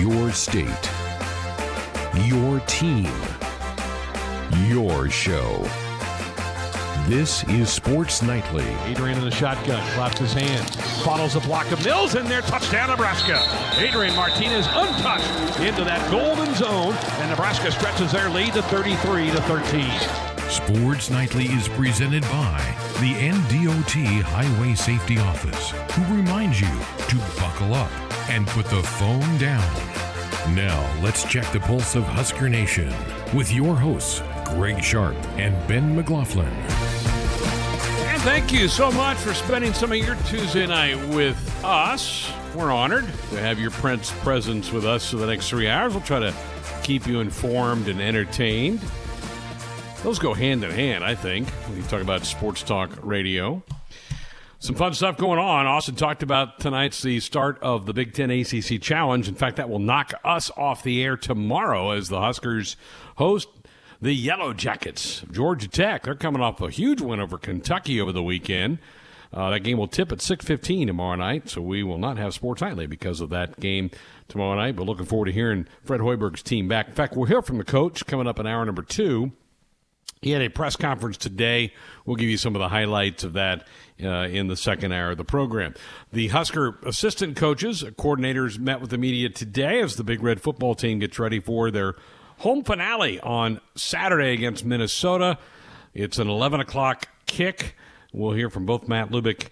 Your state, your team, your show. This is Sports Nightly. Adrian in the shotgun, claps his hands, bottles a block of Mills in there, touchdown Nebraska. Adrian Martinez untouched into that golden zone, and Nebraska stretches their lead to 33-13. Sports Nightly is presented by the NDOT Highway Safety Office, who reminds you to buckle up and put the phone down. Now let's check the pulse of Husker Nation with your hosts, Greg Sharp and Ben McLaughlin. And thank you so much for spending some of your Tuesday night with us. We're honored to have your presence with us for the next 3 hours. We'll try to keep you informed and entertained. Those go hand in hand, I think, when you talk about sports talk radio. Some fun stuff going on. Austin talked about tonight's the start of the Big Ten ACC Challenge. In fact, that will knock us off the air tomorrow as the Huskers host the Yellow Jackets. Georgia Tech, they're coming off a huge win over Kentucky over the weekend. That game will tip at 6:15 tomorrow night, so we will not have Sports Nightly because of that game tomorrow night. But looking forward to hearing Fred Hoiberg's team back. In fact, we'll hear from the coach coming up in hour number two. He had a press conference today. We'll give you some of the highlights of that in the second hour of the program. The Husker assistant coaches, coordinators met with the media today as the Big Red football team gets ready for their home finale on Saturday against Minnesota. It's an 11 o'clock kick. We'll hear from both Matt Lubick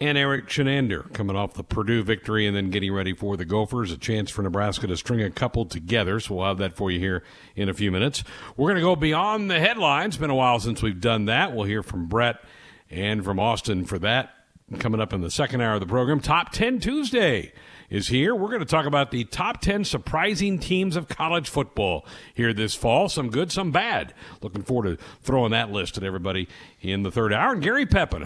and Eric Chinander coming off the Purdue victory and then getting ready for the Gophers. A chance for Nebraska to string a couple together, so we'll have that for you here in a few minutes. We're going to go beyond the headlines. It's been a while since we've done that. We'll hear from Brett and from Austin for that coming up in the second hour of the program. Top 10 Tuesday is here. We're going to talk about the top 10 surprising teams of college football here this fall. Some good, some bad. Looking forward to throwing that list at everybody in the third hour. And Gary Pepin,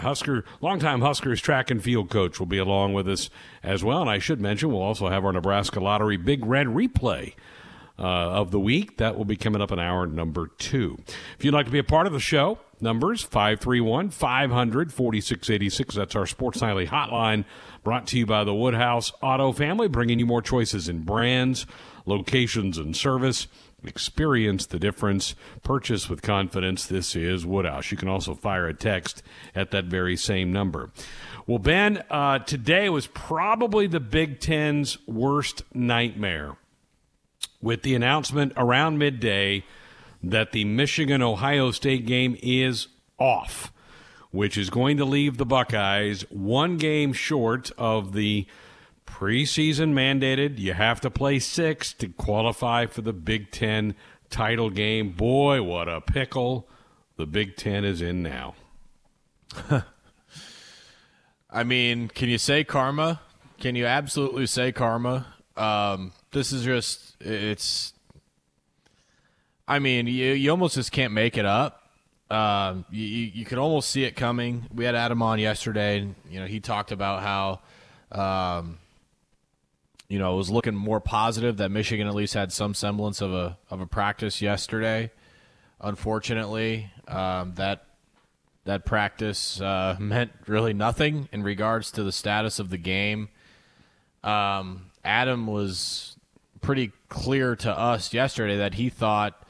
longtime Huskers track and field coach, will be along with us as well. And I should mention we'll also have our Nebraska Lottery Big Red replay of the week. That will be coming up in hour number two. If you'd like to be a part of the show, numbers 531-500-4686. That's our Sports Nightly hotline, brought to you by the Woodhouse Auto family, bringing you more choices in brands, locations, and service. Experience the difference. Purchase with confidence. This is Woodhouse. You can also fire a text at that very same number. Well, Ben, today was probably the Big Ten's worst nightmare, with the announcement around midday that the Michigan-Ohio State game is off, which is going to leave the Buckeyes one game short of the preseason mandated. You have to play six to qualify for the Big Ten title game. Boy, what a pickle the Big Ten is in now. I mean, can you say karma? Can you absolutely say karma? This is just – it's – I mean, you almost just can't make it up. You could almost see it coming. We had Adam on yesterday, and he talked about how it was looking more positive that Michigan at least had some semblance of a practice yesterday. Unfortunately, that practice meant really nothing in regards to the status of the game. Adam was pretty clear to us yesterday that he thought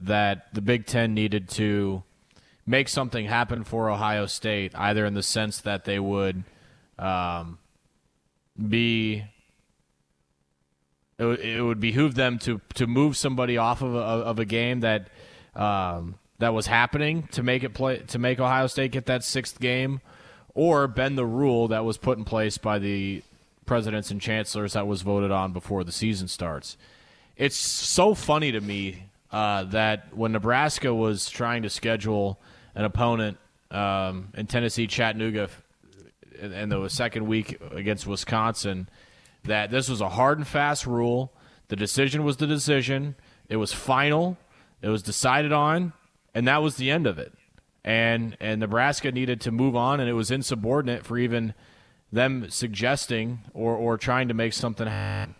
that the Big Ten needed to make something happen for Ohio State, either in the sense that they would it would behoove them to move somebody off of a game that was happening to make Ohio State get that sixth game, or bend the rule that was put in place by the presidents and chancellors that was voted on before the season starts. It's so funny to me that when Nebraska was trying to schedule an opponent in Tennessee, Chattanooga, in the second week against Wisconsin, that this was a hard and fast rule. The decision was the decision. It was final. It was decided on, and that was the end of it. And Nebraska needed to move on, and it was insubordinate for even them suggesting or trying to make something happen.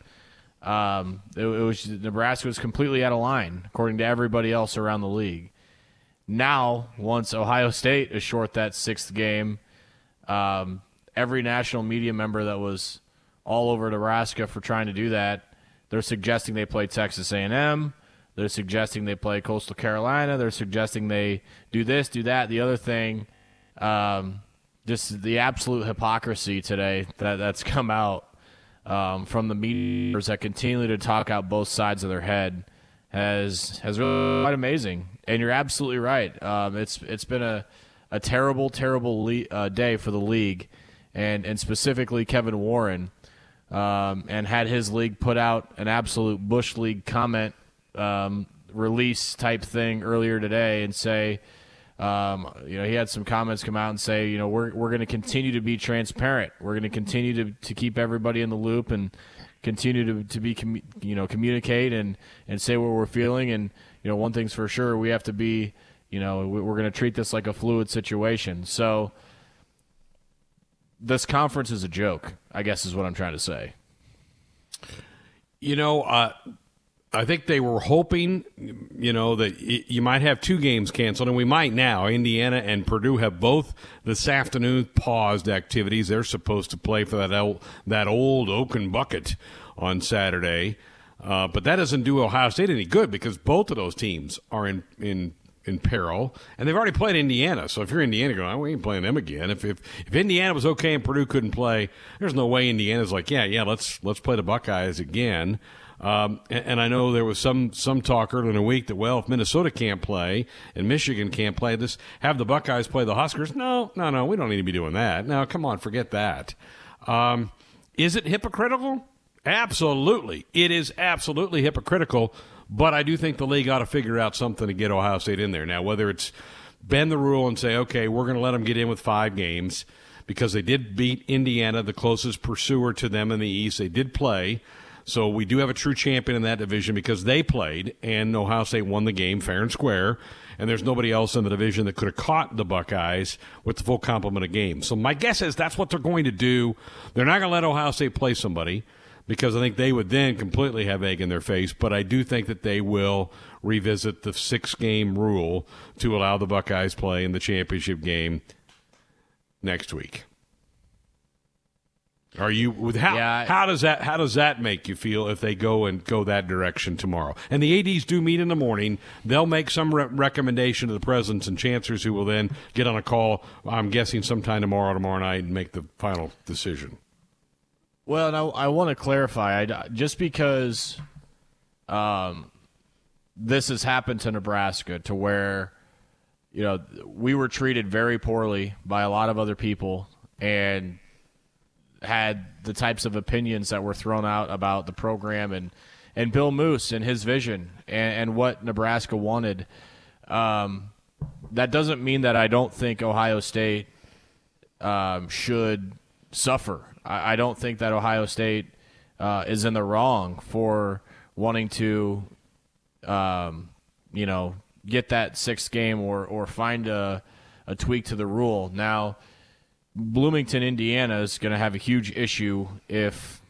Nebraska was completely out of line, according to everybody else around the league. Now, once Ohio State is short that sixth game, every national media member that was all over Nebraska for trying to do that They're suggesting they play Texas A&M. They're suggesting they play Coastal Carolina. They're suggesting they do this, do that, the other thing. Just the absolute hypocrisy today that's come out from the media that continue to talk out both sides of their head has really been quite amazing. And you're absolutely right. It's been a terrible day for the league, and specifically Kevin Warren, and had his league put out an absolute Bush League comment release type thing earlier today and say, he had some comments come out and say, we're going to continue to be transparent. We're going to continue to keep everybody in the loop and continue to communicate and say what we're feeling. And, one thing's for sure, we have to be, we're going to treat this like a fluid situation. So this conference is a joke, I guess is what I'm trying to say. I think they were hoping, that you might have two games canceled, and we might now. Indiana and Purdue have both this afternoon paused activities. They're supposed to play for that old Oaken Bucket on Saturday. But that doesn't do Ohio State any good because both of those teams are in peril, and they've already played Indiana. So if you're Indiana going, we ain't playing them again. If Indiana was okay and Purdue couldn't play, there's no way Indiana's like, yeah, let's play the Buckeyes again. And I know there was some talk earlier in the week that, if Minnesota can't play and Michigan can't play, this have the Buckeyes play the Huskers. No, we don't need to be doing that. No, come on, forget that. Is it hypocritical? Absolutely. It is absolutely hypocritical, but I do think the league ought to figure out something to get Ohio State in there. Now, whether it's bend the rule and say, okay, we're going to let them get in with 5 games because they did beat Indiana, the closest pursuer to them in the East. They did play. So we do have a true champion in that division because they played, and Ohio State won the game fair and square, and there's nobody else in the division that could have caught the Buckeyes with the full complement of games. So my guess is that's what they're going to do. They're not going to let Ohio State play somebody because I think they would then completely have egg in their face, but I do think that they will revisit the 6-game rule to allow the Buckeyes play in the championship game next week. How does that make you feel if they go that direction tomorrow? And the ADs do meet in the morning. They'll make some recommendation to the presidents and chancellors, who will then get on a call, I'm guessing sometime tomorrow night, and make the final decision. Well, and I want to clarify, just because this has happened to Nebraska, to where we were treated very poorly by a lot of other people, and had the types of opinions that were thrown out about the program and Bill Moos and his vision and what Nebraska wanted. That doesn't mean that I don't think Ohio State should suffer. I don't think that Ohio State is in the wrong for wanting to, get that 6th game or find a tweak to the rule. Now, Bloomington, Indiana is going to have a huge issue if,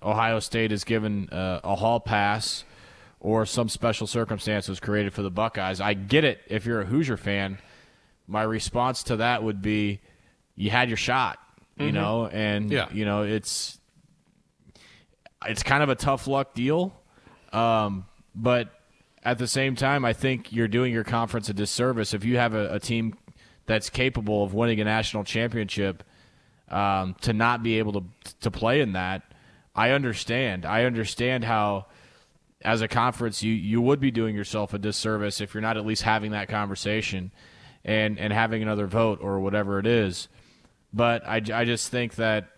Ohio State is given a hall pass or some special circumstances created for the Buckeyes. I get it if you're a Hoosier fan. My response to that would be, you had your shot, it's kind of a tough luck deal. But at the same time, I think you're doing your conference a disservice if you have a team that's capable of winning a national championship, to not be able to play in that. I understand how, as a conference, you would be doing yourself a disservice if you're not at least having that conversation and having another vote or whatever it is. But I just think that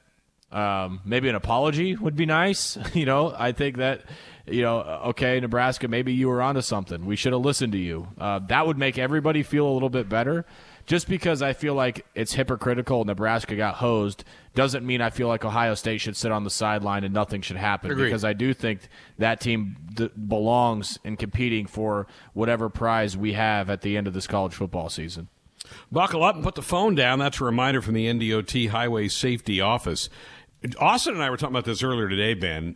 maybe an apology would be nice. I think that, okay, Nebraska, maybe you were onto something. We should have listened to you. That would make everybody feel a little bit better. Just because I feel like it's hypocritical, Nebraska got hosed, doesn't mean I feel like Ohio State should sit on the sideline and nothing should happen. Agreed. Because I do think that team belongs in competing for whatever prize we have at the end of this college football season. Buckle up and put the phone down. That's a reminder from the NDOT Highway Safety Office. Austin and I were talking about this earlier today, Ben.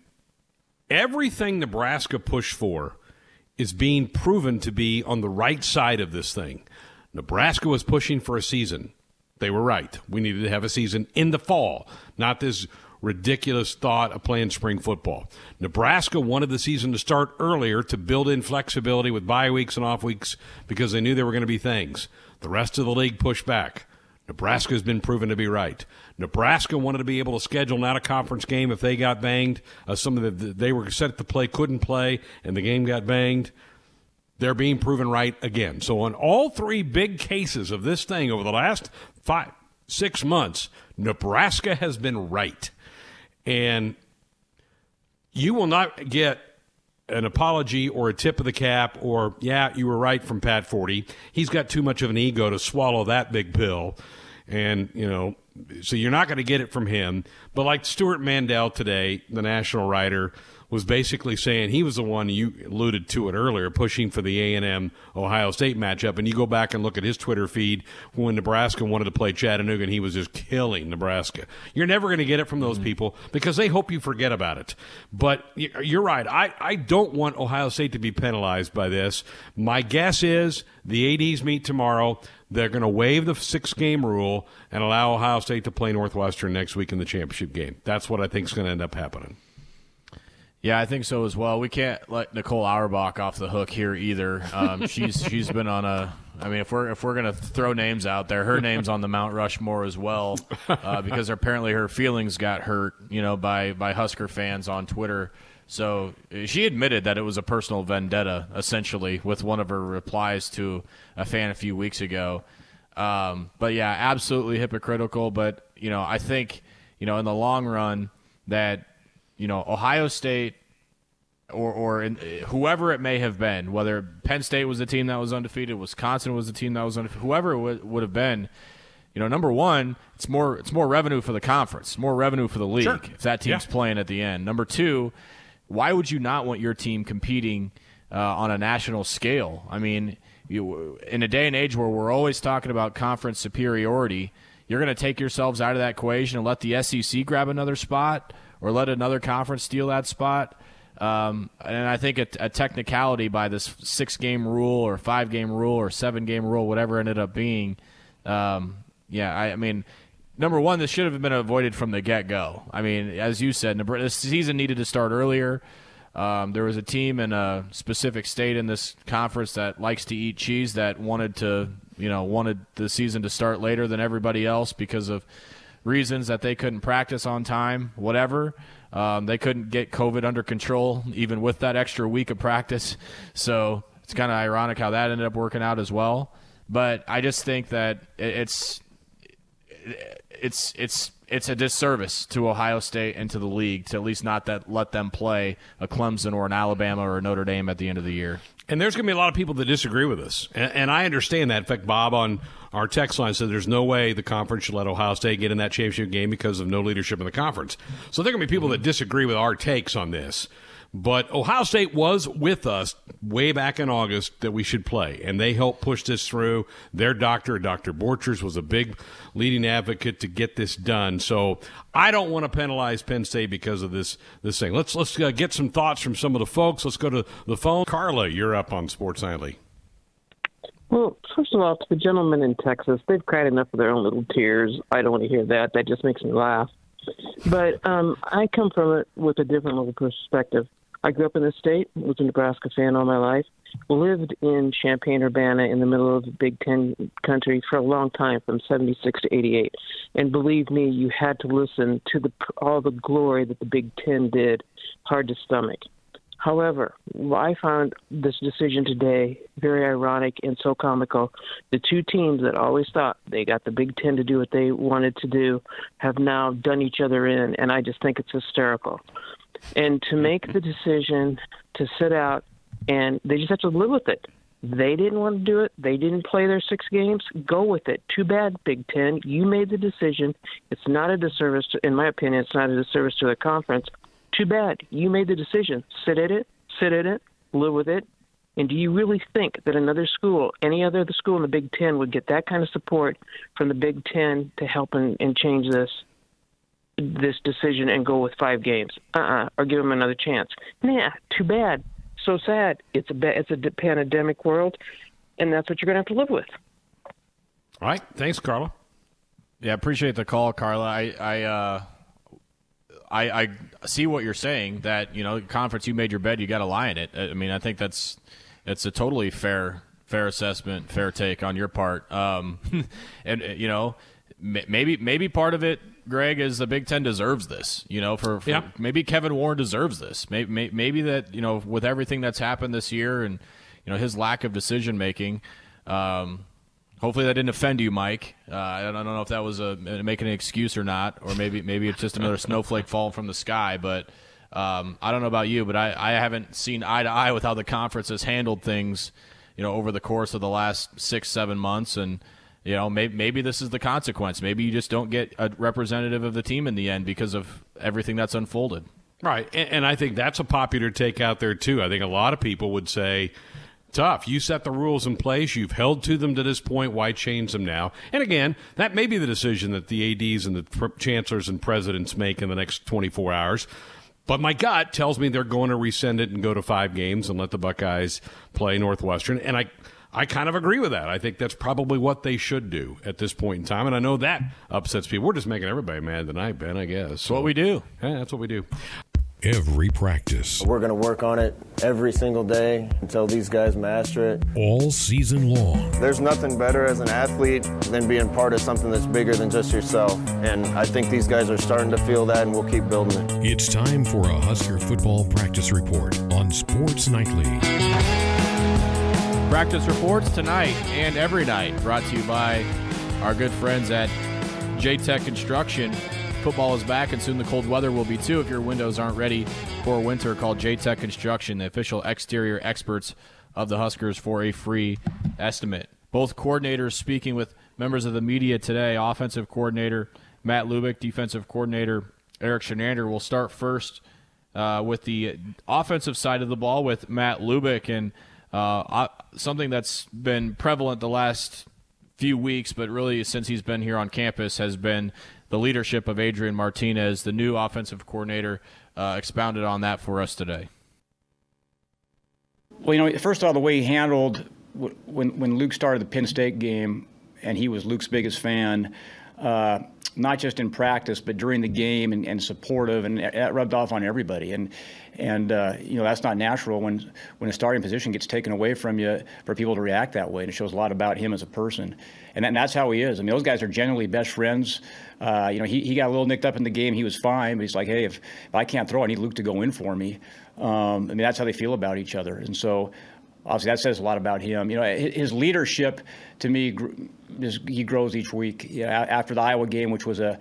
Everything Nebraska pushed for is being proven to be on the right side of this thing. Nebraska was pushing for a season. They were right. We needed to have a season in the fall, not this ridiculous thought of playing spring football. Nebraska wanted the season to start earlier to build in flexibility with bye weeks and off weeks because they knew there were going to be things. The rest of the league pushed back. Nebraska's been proven to be right. Nebraska wanted to be able to schedule not a conference game if they got banged. Some of they were set to play couldn't play, and the game got banged. They're being proven right again. So on all three big cases of this thing over the last 5-6 months, Nebraska has been right. And you will not get an apology or a tip of the cap or, yeah, you were right from Pat Forty. He's got too much of an ego to swallow that big pill. And, you know, so you're not going to get it from him. But like Stuart Mandel today, the national writer, was basically saying he was the one, you alluded to it earlier, pushing for the A&M Ohio State matchup. And you go back and look at his Twitter feed when Nebraska wanted to play Chattanooga, and he was just killing Nebraska. You're never going to get it from those people because they hope you forget about it. But you're right. I don't want Ohio State to be penalized by this. My guess is the ADs meet tomorrow. They're going to waive the 6-game rule and allow Ohio State to play Northwestern next week in the championship game. That's what I think is going to end up happening. Yeah, I think so as well. We can't let Nicole Auerbach off the hook here either. She's been on a. I mean, if we're gonna throw names out there, her name's on the Mount Rushmore as well, because apparently her feelings got hurt, you know, by Husker fans on Twitter. So she admitted that it was a personal vendetta, essentially, with one of her replies to a fan a few weeks ago. But yeah, absolutely hypocritical. But you know, I think you know in the long run that. You know, Ohio State or whoever it may have been, whether Penn State was the team that was undefeated, Wisconsin was the team that was undefeated, whoever it would have been, you know, number one, it's more revenue for the conference, more revenue for the league sure. if that team's yeah. playing at the end. Number two, why would you not want your team competing on a national scale? I mean, in a day and age where we're always talking about conference superiority, you're going to take yourselves out of that equation and let the SEC grab another spot? Or let another conference steal that spot. And I think a technicality by this 6-game rule or 5-game rule or 7-game rule, whatever it ended up being, I mean, number one, this should have been avoided from the get-go. I mean, as you said, the season needed to start earlier. There was a team in a specific state in this conference that likes to eat cheese that wanted the season to start later than everybody else because of reasons that they couldn't practice on time, whatever. They couldn't get COVID under control, even with that extra week of practice. So it's kind of ironic how that ended up working out as well. But I just think that it's a disservice to Ohio State and to the league to at least not that let them play a Clemson or an Alabama or a Notre Dame at the end of the year. And there's going to be a lot of people that disagree with us, and I understand that. In fact, Bob on our text line said there's no way the conference should let Ohio State get in that championship game because of no leadership in the conference. So there are going to be people that disagree with our takes on this. But Ohio State was with us way back in August that we should play, and they helped push this through. Their doctor, Dr. Borchers, was a big leading advocate to get this done. So I don't want to penalize Penn State because of this thing. Let's get some thoughts from some of the folks. Let's go to the phone. Carla, you're up on Sports Nightly. Well, first of all, to the gentlemen in Texas, they've cried enough of their own little tears. I don't want to hear that. That just makes me laugh. But I come from it with a different little perspective. I grew up in the state, was a Nebraska fan all my life, lived in Champaign-Urbana in the middle of the Big Ten country for a long time, from 76 to 88. And believe me, you had to listen to all the glory that the Big Ten did, hard to stomach. However, I found this decision today very ironic and so comical. The two teams that always thought they got the Big Ten to do what they wanted to do have now done each other in, and I just think it's hysterical. And to make the decision to sit out, and they just have to live with it. They didn't want to do it. They didn't play their 6 games. Go with it. Too bad, Big Ten. You made the decision. It's not a disservice, in my opinion, it's not a disservice to the conference. Too bad. You made the decision. Sit at it, live with it. And do you really think that another school, any other school in the Big Ten, would get that kind of support from the Big Ten to help and change this decision and go with 5 games, or give them another chance? Nah, too bad. So sad. It's a pandemic world, and that's what you're going to have to live with. All right. Thanks, Carla. Yeah, appreciate the call, Carla. I I see what you're saying, that, you know, conference, you made your bed, you got to lie in it. I mean, I think that's a totally fair assessment, fair take on your part. And, you know, maybe part of it, Greg, is the Big Ten deserves this, you know, for yeah. Maybe Kevin Warren deserves this. Maybe that, you know, with everything that's happened this year and, you know, his lack of decision making, hopefully that didn't offend you, Mike. I don't know if that was making an excuse or not, or maybe it's just another snowflake falling from the sky. But I don't know about you, but I haven't seen eye to eye with how the conference has handled things, you know, over the course of the last 6-7 months. And, you know, maybe this is the consequence. Maybe you just don't get a representative of the team in the end because of everything that's unfolded. Right, and I think that's a popular take out there too. I think a lot of people would say, tough. You set the rules in place. You've held to them to this point. Why change them now? And again, that may be the decision that the ADs and the chancellors and presidents make in the next 24 hours. But my gut tells me they're going to rescind it and go to 5 games and let the Buckeyes play Northwestern. And I kind of agree with that. I think that's probably what they should do at this point in time. And I know that upsets people. We're just making everybody mad tonight, Ben, I guess. That's what we do. Yeah, that's what we do. Every practice. We're going to work on it every single day until these guys master it. All season long. There's nothing better as an athlete than being part of something that's bigger than just yourself. And I think these guys are starting to feel that, and we'll keep building it. It's time for a Husker football practice report on Sports Nightly. Practice reports tonight and every night brought to you by our good friends at J-Tech Construction. Football is back, and soon the cold weather will be too. If your windows aren't ready for winter, call J-Tech Construction, the official exterior experts of the Huskers, for a free estimate. Both coordinators speaking with members of the media today. Offensive coordinator Matt Lubick, defensive coordinator Eric Chinander. We'll start first with the offensive side of the ball with Matt Lubick, and something that's been prevalent the last few weeks, but really since he's been here on campus, has been the leadership of Adrian Martinez, the new offensive coordinator. Expounded on that for us today. Well, you know, first of all, the way he handled when Luke started the Penn State game, and he was Luke's biggest fan, not just in practice but during the game, and supportive, and that rubbed off on everybody. And you know, that's not natural when a starting position gets taken away from you, for people to react that way, and it shows a lot about him as a person. And that's how he is. I mean, those guys are generally best friends. You know, he got a little nicked up in the game. He was fine, but he's like, hey, if I can't throw, I need Luke to go in for me. I mean, that's how they feel about each other. And so, obviously, that says a lot about him. You know, his leadership, to me, he grows each week. You know, after the Iowa game, which was a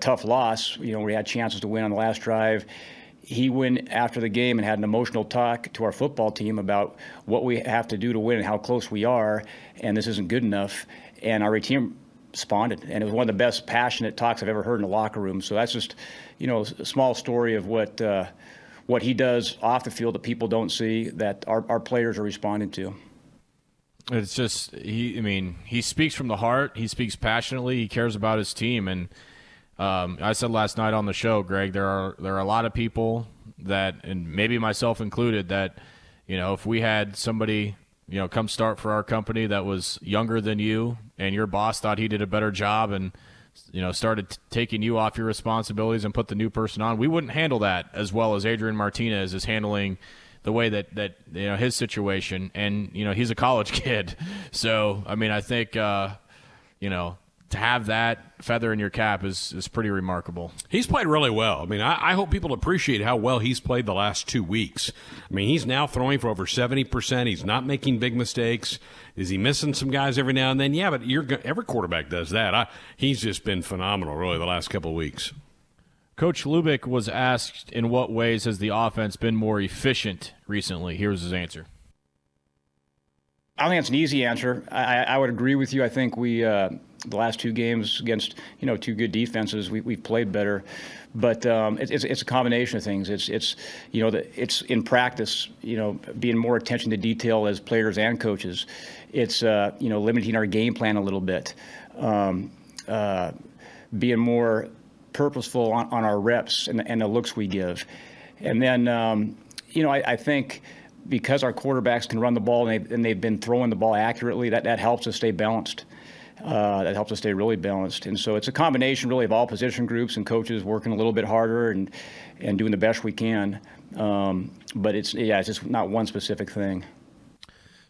tough loss, you know, where he had chances to win on the last drive, he went after the game and had an emotional talk to our football team about what we have to do to win and how close we are, and this isn't good enough. And our team responded, and it was one of the best passionate talks I've ever heard in the locker room. So that's just, you know, a small story of what he does off the field that people don't see, that our players are responding to. It's just, he speaks from the heart. He speaks passionately. He cares about his team. And I said last night on the show, Greg, there are a lot of people that, and maybe myself included, that, you know, if we had somebody, you know, come start for our company that was younger than you, and your boss thought he did a better job and, you know, started taking you off your responsibilities and put the new person on, we wouldn't handle that as well as Adrian Martinez is handling the way that you know, his situation. And, you know, he's a college kid. So, I mean, I think, you know, to have that feather in your cap is pretty remarkable. He's played really well. I mean, I hope people appreciate how well he's played the last 2 weeks. I mean, he's now throwing for over 70%. He's not making big mistakes. Is he missing some guys every now and then? Yeah, but every quarterback does that. He's just been phenomenal, really, the last couple of weeks. Coach Lubick was asked, in what ways has the offense been more efficient recently? Here's his answer. I think it's an easy answer. I would agree with you. I think we the last 2 games against, you know, 2 good defenses, we've played better. But it's a combination of things. It's you know, it's in practice, you know, being more attention to detail as players and coaches. It's you know, limiting our game plan a little bit, being more purposeful on our reps and the looks we give, and then you know, I think, because our quarterbacks can run the ball and they've been throwing the ball accurately, that helps us stay balanced. That helps us stay really balanced. And so it's a combination really of all position groups and coaches working a little bit harder and doing the best we can. But it's just not one specific thing.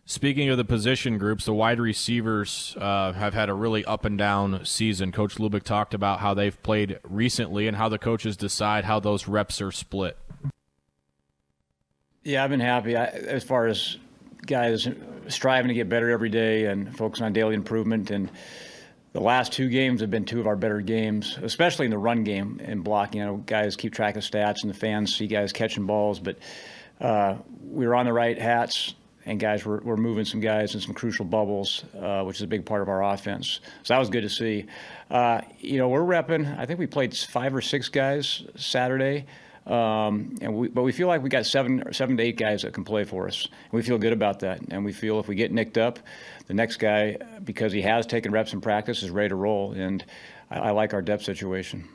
Speaking of the position groups, the wide receivers have had a really up and down season. Coach Lubick talked about how they've played recently and how the coaches decide how those reps are split. Yeah, I've been happy as far as guys striving to get better every day and focusing on daily improvement. And the last two games have been two of our better games, especially in the run game and blocking. You know, guys keep track of stats and the fans see guys catching balls, but we were on the right hats and guys were moving some guys in some crucial bubbles, which is a big part of our offense. So that was good to see. We're repping. I think we played 5 or 6 guys Saturday. But we feel like we got 7 to 8 guys that can play for us. And we feel good about that. And we feel if we get nicked up, the next guy, because he has taken reps in practice, is ready to roll. And I like our depth situation.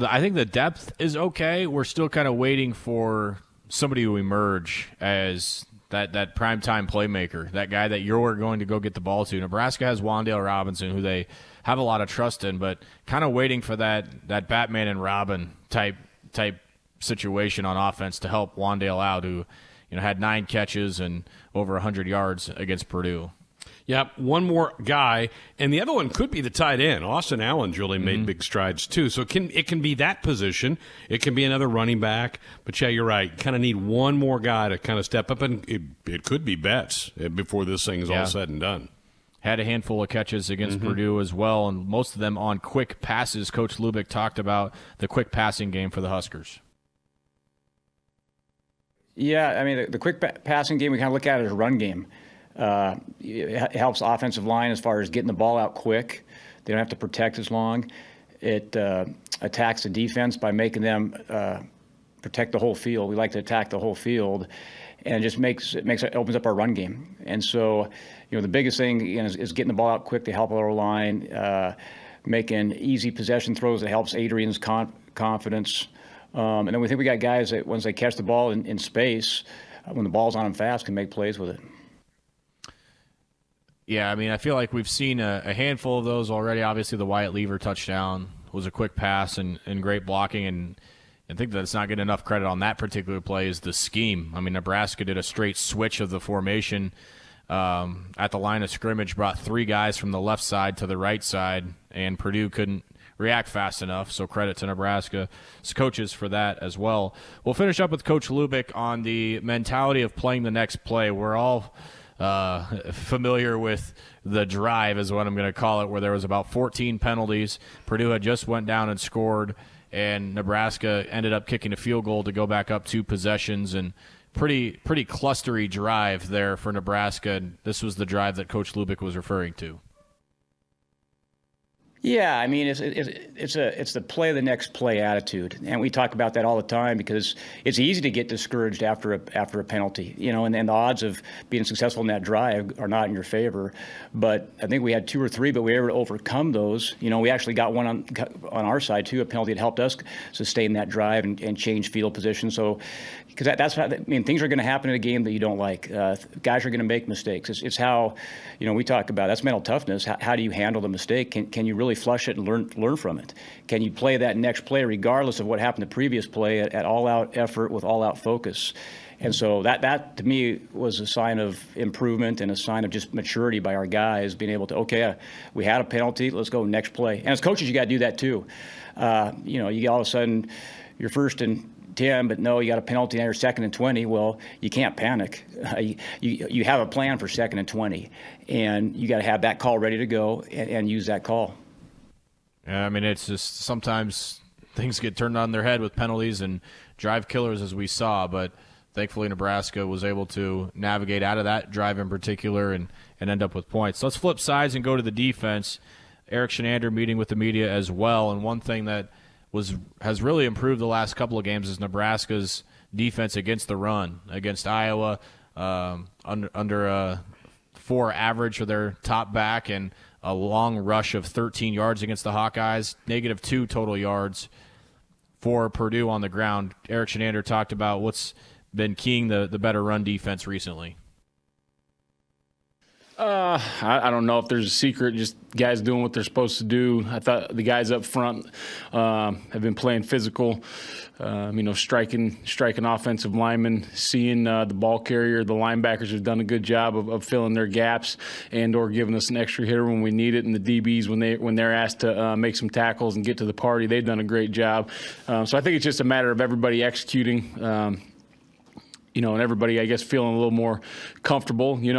I think the depth is okay. We're still kind of waiting for somebody to emerge as that primetime playmaker, that guy that you're going to go get the ball to. Nebraska has Wandale Robinson, who they have a lot of trust in, but kind of waiting for that Batman and Robin type situation on offense to help Wandale out, who had 9 catches and over 100 yards against Purdue. Yep, one more guy, and the other one could be the tight end. Austin Allen's really made big strides too, so it can be that position. It can be another running back, but yeah, you're right. Kind of need one more guy to kind of step up, and it could be Betts before this thing is all said and done. Had a handful of catches against Purdue as well, and most of them on quick passes. Coach Lubick talked about the quick passing game for the Huskers. Yeah, I mean the quick passing game we kind of look at it as a run game. It helps offensive line as far as getting the ball out quick. They don't have to protect as long. It attacks the defense by making them protect the whole field. We like to attack the whole field, and it just opens up our run game. And so, the biggest thing is getting the ball out quick to help our line, making easy possession throws that helps Adrian's confidence. And then we think we got guys that once they catch the ball in space, when the ball's on them fast, can make plays with it. Yeah, I mean, I feel like we've seen a handful of those already. Obviously, the Wyatt Lever touchdown was a quick pass and great blocking, and I think that it's not getting enough credit on that particular play is the scheme. I mean, Nebraska did a straight switch of the formation at the line of scrimmage, brought 3 guys from the left side to the right side, and Purdue couldn't react fast enough, so credit to Nebraska's coaches for that as well. We'll finish up with Coach Lubick on the mentality of playing the next play. We're all familiar with the drive is what I'm going to call it, where there was about 14 penalties. Purdue had just went down and scored, and Nebraska ended up kicking a field goal to go back up 2 possessions, and pretty clustery drive there for Nebraska. And this was the drive that Coach Lubick was referring to. Yeah, I mean, it's the play the next play attitude, and we talk about that all the time because it's easy to get discouraged after a penalty, and the odds of being successful in that drive are not in your favor. But I think we had 2 or 3, but we were able to overcome those. We actually got one on our side too, a penalty that helped us sustain that drive and change field position. So, because that's how, I mean, things are going to happen in a game that you don't like. Guys are going to make mistakes. It's how, we talk about that's mental toughness. How do you handle the mistake? Can you really flush it and learn from it? Can you play that next play regardless of what happened the previous play at all-out effort with all-out focus? And so that to me was a sign of improvement and a sign of just maturity by our guys being able to, we had a penalty, let's go next play. And as coaches, you got to do that too. You all of a sudden you're 1st and 10, but no, you got a penalty, now you're 2nd and 20. Well, you can't panic. You have a plan for 2nd and 20, and you got to have that call ready to go and use that call. I mean, it's just sometimes things get turned on their head with penalties and drive killers, as we saw. But thankfully, Nebraska was able to navigate out of that drive in particular and end up with points. Let's flip sides and go to the defense. Eric Chinander meeting with the media as well. And one thing that has really improved the last couple of games is Nebraska's defense against the run, against Iowa, under a 4 average for their top back, and a long rush of 13 yards against the Hawkeyes, -2 total yards for Purdue on the ground. Eric Chinander talked about what's been keying the better run defense recently. I don't know if there's a secret, just guys doing what they're supposed to do. I thought the guys up front have been playing physical, striking offensive linemen, seeing the ball carrier. The linebackers have done a good job of filling their gaps and or giving us an extra hitter when we need it. And the DBs, when they're asked to make some tackles and get to the party, they've done a great job. So I think it's just a matter of everybody executing, and everybody, I guess, feeling a little more comfortable. There's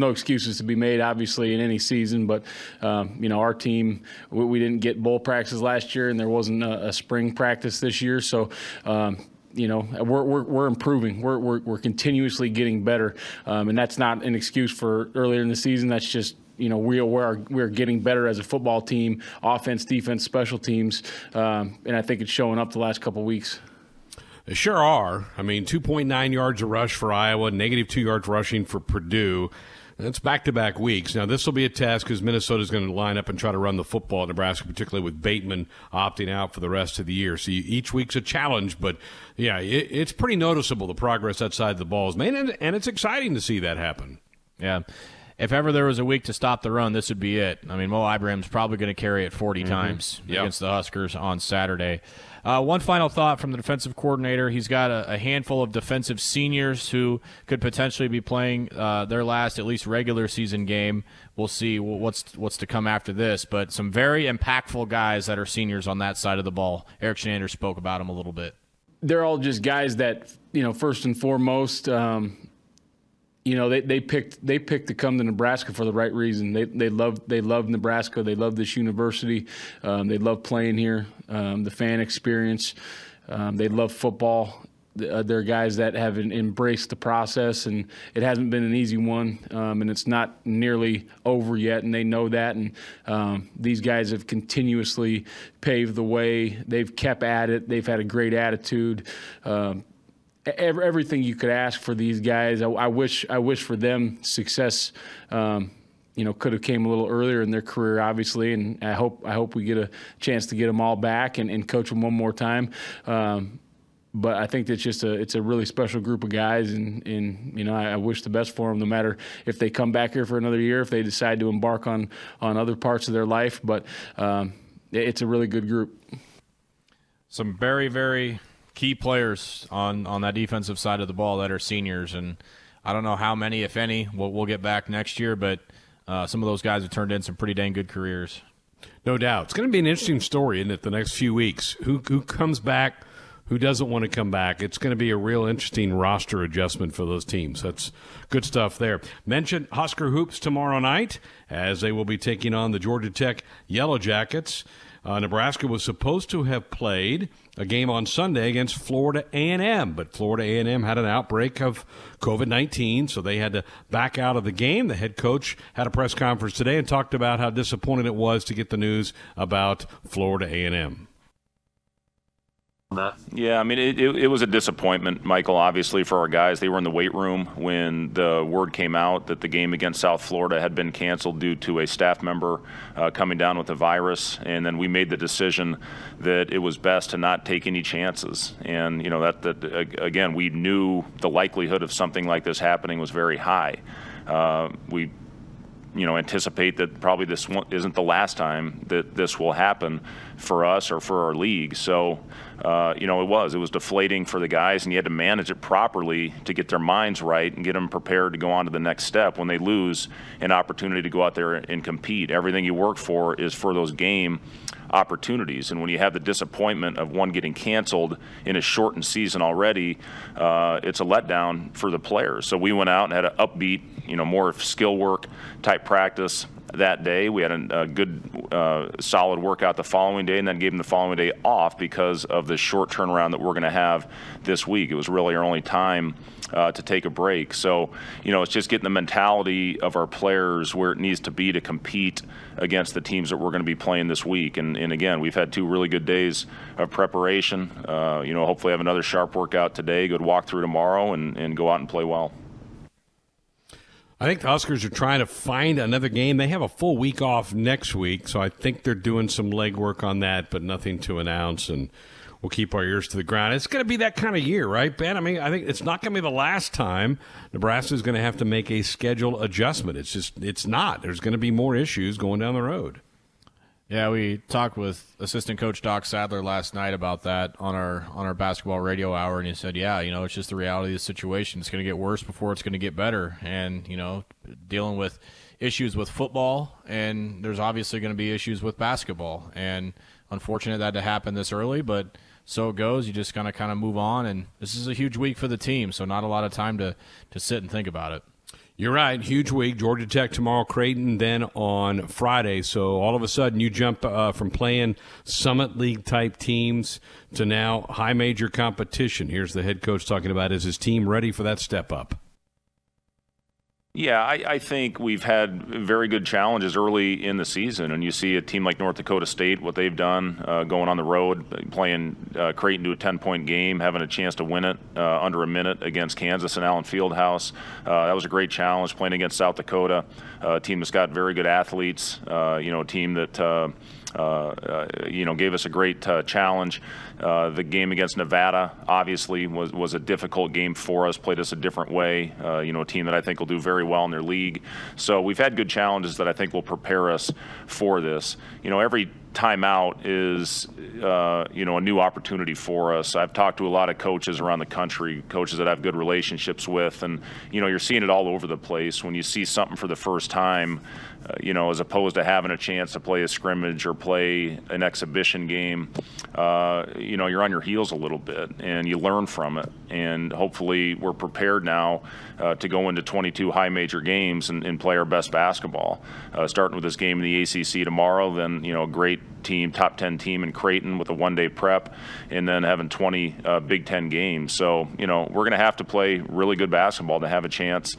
no excuses to be made, obviously, in any season. But, our team, we didn't get bowl practices last year, and there wasn't a spring practice this year. So, we're improving. We're continuously getting better. And that's not an excuse for earlier in the season. That's just, we're getting better as a football team, offense, defense, special teams. And I think it's showing up the last couple of weeks. They sure are. 2.9 yards a rush for Iowa, negative 2 yards rushing for Purdue. That's back-to-back weeks. Now, this will be a test because Minnesota's going to line up and try to run the football at Nebraska, particularly with Bateman opting out for the rest of the year. So each week's a challenge, but, yeah, it's pretty noticeable, the progress outside the ball is made, and it's exciting to see that happen. Yeah. If ever there was a week to stop the run, this would be it. Mo Ibrahim's probably going to carry it 40 times against the Huskers on Saturday. One final thought from the defensive coordinator. He's got a handful of defensive seniors who could potentially be playing their last, at least regular season game. We'll see what's to come after this. But some very impactful guys that are seniors on that side of the ball. Eric Chinander spoke about them a little bit. They're all just guys that, first and foremost, they picked to come to Nebraska for the right reason. They love Nebraska. They love this university. They love playing here. The fan experience. They love football. They're guys that have embraced the process, and it hasn't been an easy one, and it's not nearly over yet, and they know that. And these guys have continuously paved the way. They've kept at it. They've had a great attitude. Everything you could ask for these guys. I wish for them success. Could have came a little earlier in their career, obviously, and I hope we get a chance to get them all back and coach them one more time. But I think that's just it's a really special group of guys, and I wish the best for them, no matter if they come back here for another year, if they decide to embark on other parts of their life. But it's a really good group. Some very, very key players on that defensive side of the ball that are seniors, and I don't know how many, if any, we'll get back next year, but some of those guys have turned in some pretty dang good careers. No doubt. It's going to be an interesting story, isn't it, the next few weeks? Who comes back, who doesn't want to come back? It's going to be a real interesting roster adjustment for those teams. That's good stuff there. Mention Husker Hoops tomorrow night as they will be taking on the Georgia Tech Yellow Jackets. Nebraska was supposed to have played a game on Sunday against Florida A&M, but Florida A&M had an outbreak of COVID-19, so they had to back out of the game. The head coach had a press conference today and talked about how disappointed it was to get the news about Florida A&M. Yeah, it was a disappointment, Michael, obviously, for our guys. They were in the weight room when the word came out that the game against South Florida had been canceled due to a staff member coming down with the virus. And then we made the decision that it was best to not take any chances. And, again, we knew the likelihood of something like this happening was very high. We anticipate that probably this isn't the last time that this will happen for us or for our league. So, it was deflating for the guys, and you had to manage it properly to get their minds right and get them prepared to go on to the next step when they lose an opportunity to go out there and compete. Everything you work for is for those game opportunities, and when you have the disappointment of one getting canceled in a shortened season already, it's a letdown for the players. So we went out and had an upbeat, more skill work type practice that day. We had a good, solid workout the following day, and then gave them the following day off because of the short turnaround that we're going to have this week. It was really our only time to take a break. So, it's just getting the mentality of our players where it needs to be to compete against the teams that we're going to be playing this week. And again, we've had two really good days of preparation. Hopefully have another sharp workout today, good walkthrough tomorrow, and go out and play well. I think the Huskers are trying to find another game. They have a full week off next week, so I think they're doing some legwork on that, but nothing to announce. And We'll keep our ears to the ground. It's going to be that kind of year, right, Ben? I mean, I think it's not going to be the last time Nebraska is going to have to make a schedule adjustment. It's not. There's going to be more issues going down the road. Yeah, we talked with assistant coach Doc Sadler last night about that on our basketball radio hour, and he said, yeah, you know, it's just the reality of the situation. It's going to get worse before it's going to get better. And, you know, dealing with issues with football, and there's obviously going to be issues with basketball. And unfortunate that had to happen this early, but so it goes. You just kind of move on, and this is a huge week for the team, so not a lot of time to sit and think about it. You're right. Huge week. Georgia Tech tomorrow, Creighton, then on Friday. So all of a sudden you jump from playing Summit League-type teams to now high major competition. Here's the head coach talking about, is his team ready for that step up? Yeah, I think we've had very good challenges early in the season. And you see a team like North Dakota State, what they've done, going on the road, playing Creighton to a 10-point game, having a chance to win it under a minute against Kansas and Allen Fieldhouse. That was a great challenge, playing against South Dakota, a team that's got very good athletes, a team that gave us a great challenge. The game against Nevada obviously was a difficult game for us, played us a different way, a team that I think will do very well in their league. So we've had good challenges that I think will prepare us for this. You know, every timeout is, a new opportunity for us. I've talked to a lot of coaches around the country, coaches that I have good relationships with, and, you know, you're seeing it all over the place. When you see something for the first time, as opposed to having a chance to play a scrimmage or play an exhibition game, you're on your heels a little bit, and you learn from it. And hopefully we're prepared now to go into 22 high major games and play our best basketball, starting with this game in the ACC tomorrow, then, a great team, top 10 team in Creighton with a one-day prep, and then having 20 Big Ten games. So, we're going to have to play really good basketball to have a chance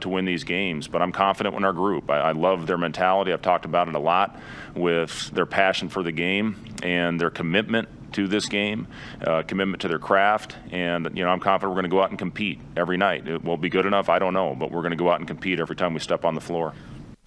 to win these games. But I'm confident in our group. I love their mentality. I've talked about it a lot, with their passion for the game and their commitment to this game, commitment to their craft. And, I'm confident we're going to go out and compete every night. It will be good enough, I don't know, but we're going to go out and compete every time we step on the floor.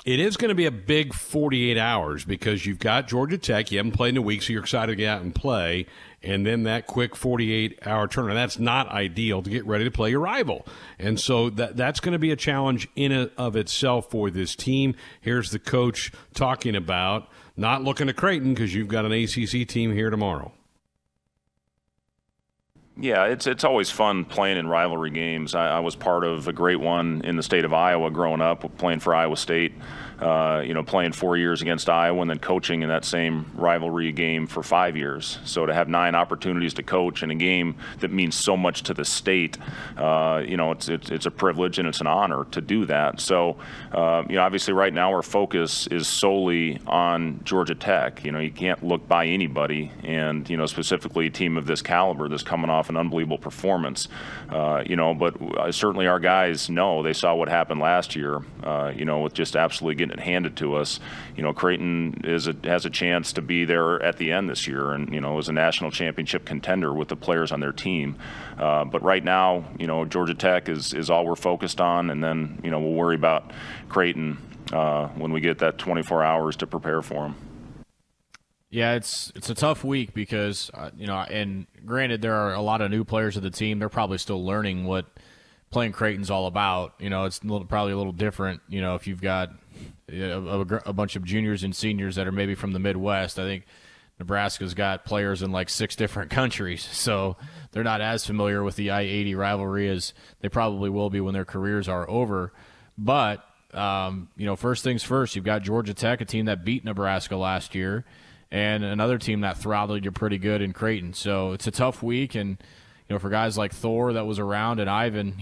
It is going to be a big 48 hours because you've got Georgia Tech. You haven't played in a week, so you're excited to get out and play. And then that quick 48-hour turnaround. That's not ideal to get ready to play your rival. And so that's going to be a challenge in and of itself for this team. Here's the coach talking about not looking to Creighton because you've got an ACC team here tomorrow. Yeah, it's always fun playing in rivalry games. I was part of a great one in the state of Iowa growing up, playing for Iowa State, playing 4 years against Iowa and then coaching in that same rivalry game for 5 years. So to have 9 opportunities to coach in a game that means so much to the state, it's a privilege and it's an honor to do that. So, obviously right now our focus is solely on Georgia Tech. You can't look by anybody, and, specifically a team of this caliber that's coming off an unbelievable performance, but certainly our guys know they saw what happened last year, with just absolutely getting it handed to us. Creighton has a chance to be there at the end this year, and, is a national championship contender with the players on their team. But right now, Georgia Tech is all we're focused on, and then, we'll worry about Creighton when we get that 24 hours to prepare for them. Yeah, it's a tough week because, and granted, there are a lot of new players to the team. They're probably still learning what playing Creighton's all about. It's probably a little different, if you've got a bunch of juniors and seniors that are maybe from the Midwest. I think Nebraska's got players in like 6 different countries, so they're not as familiar with the I-80 rivalry as they probably will be when their careers are over. But, first things first, you've got Georgia Tech, a team that beat Nebraska last year, and another team that throttled you pretty good in Creighton. So it's a tough week, and, for guys like Thor that was around and Ivan,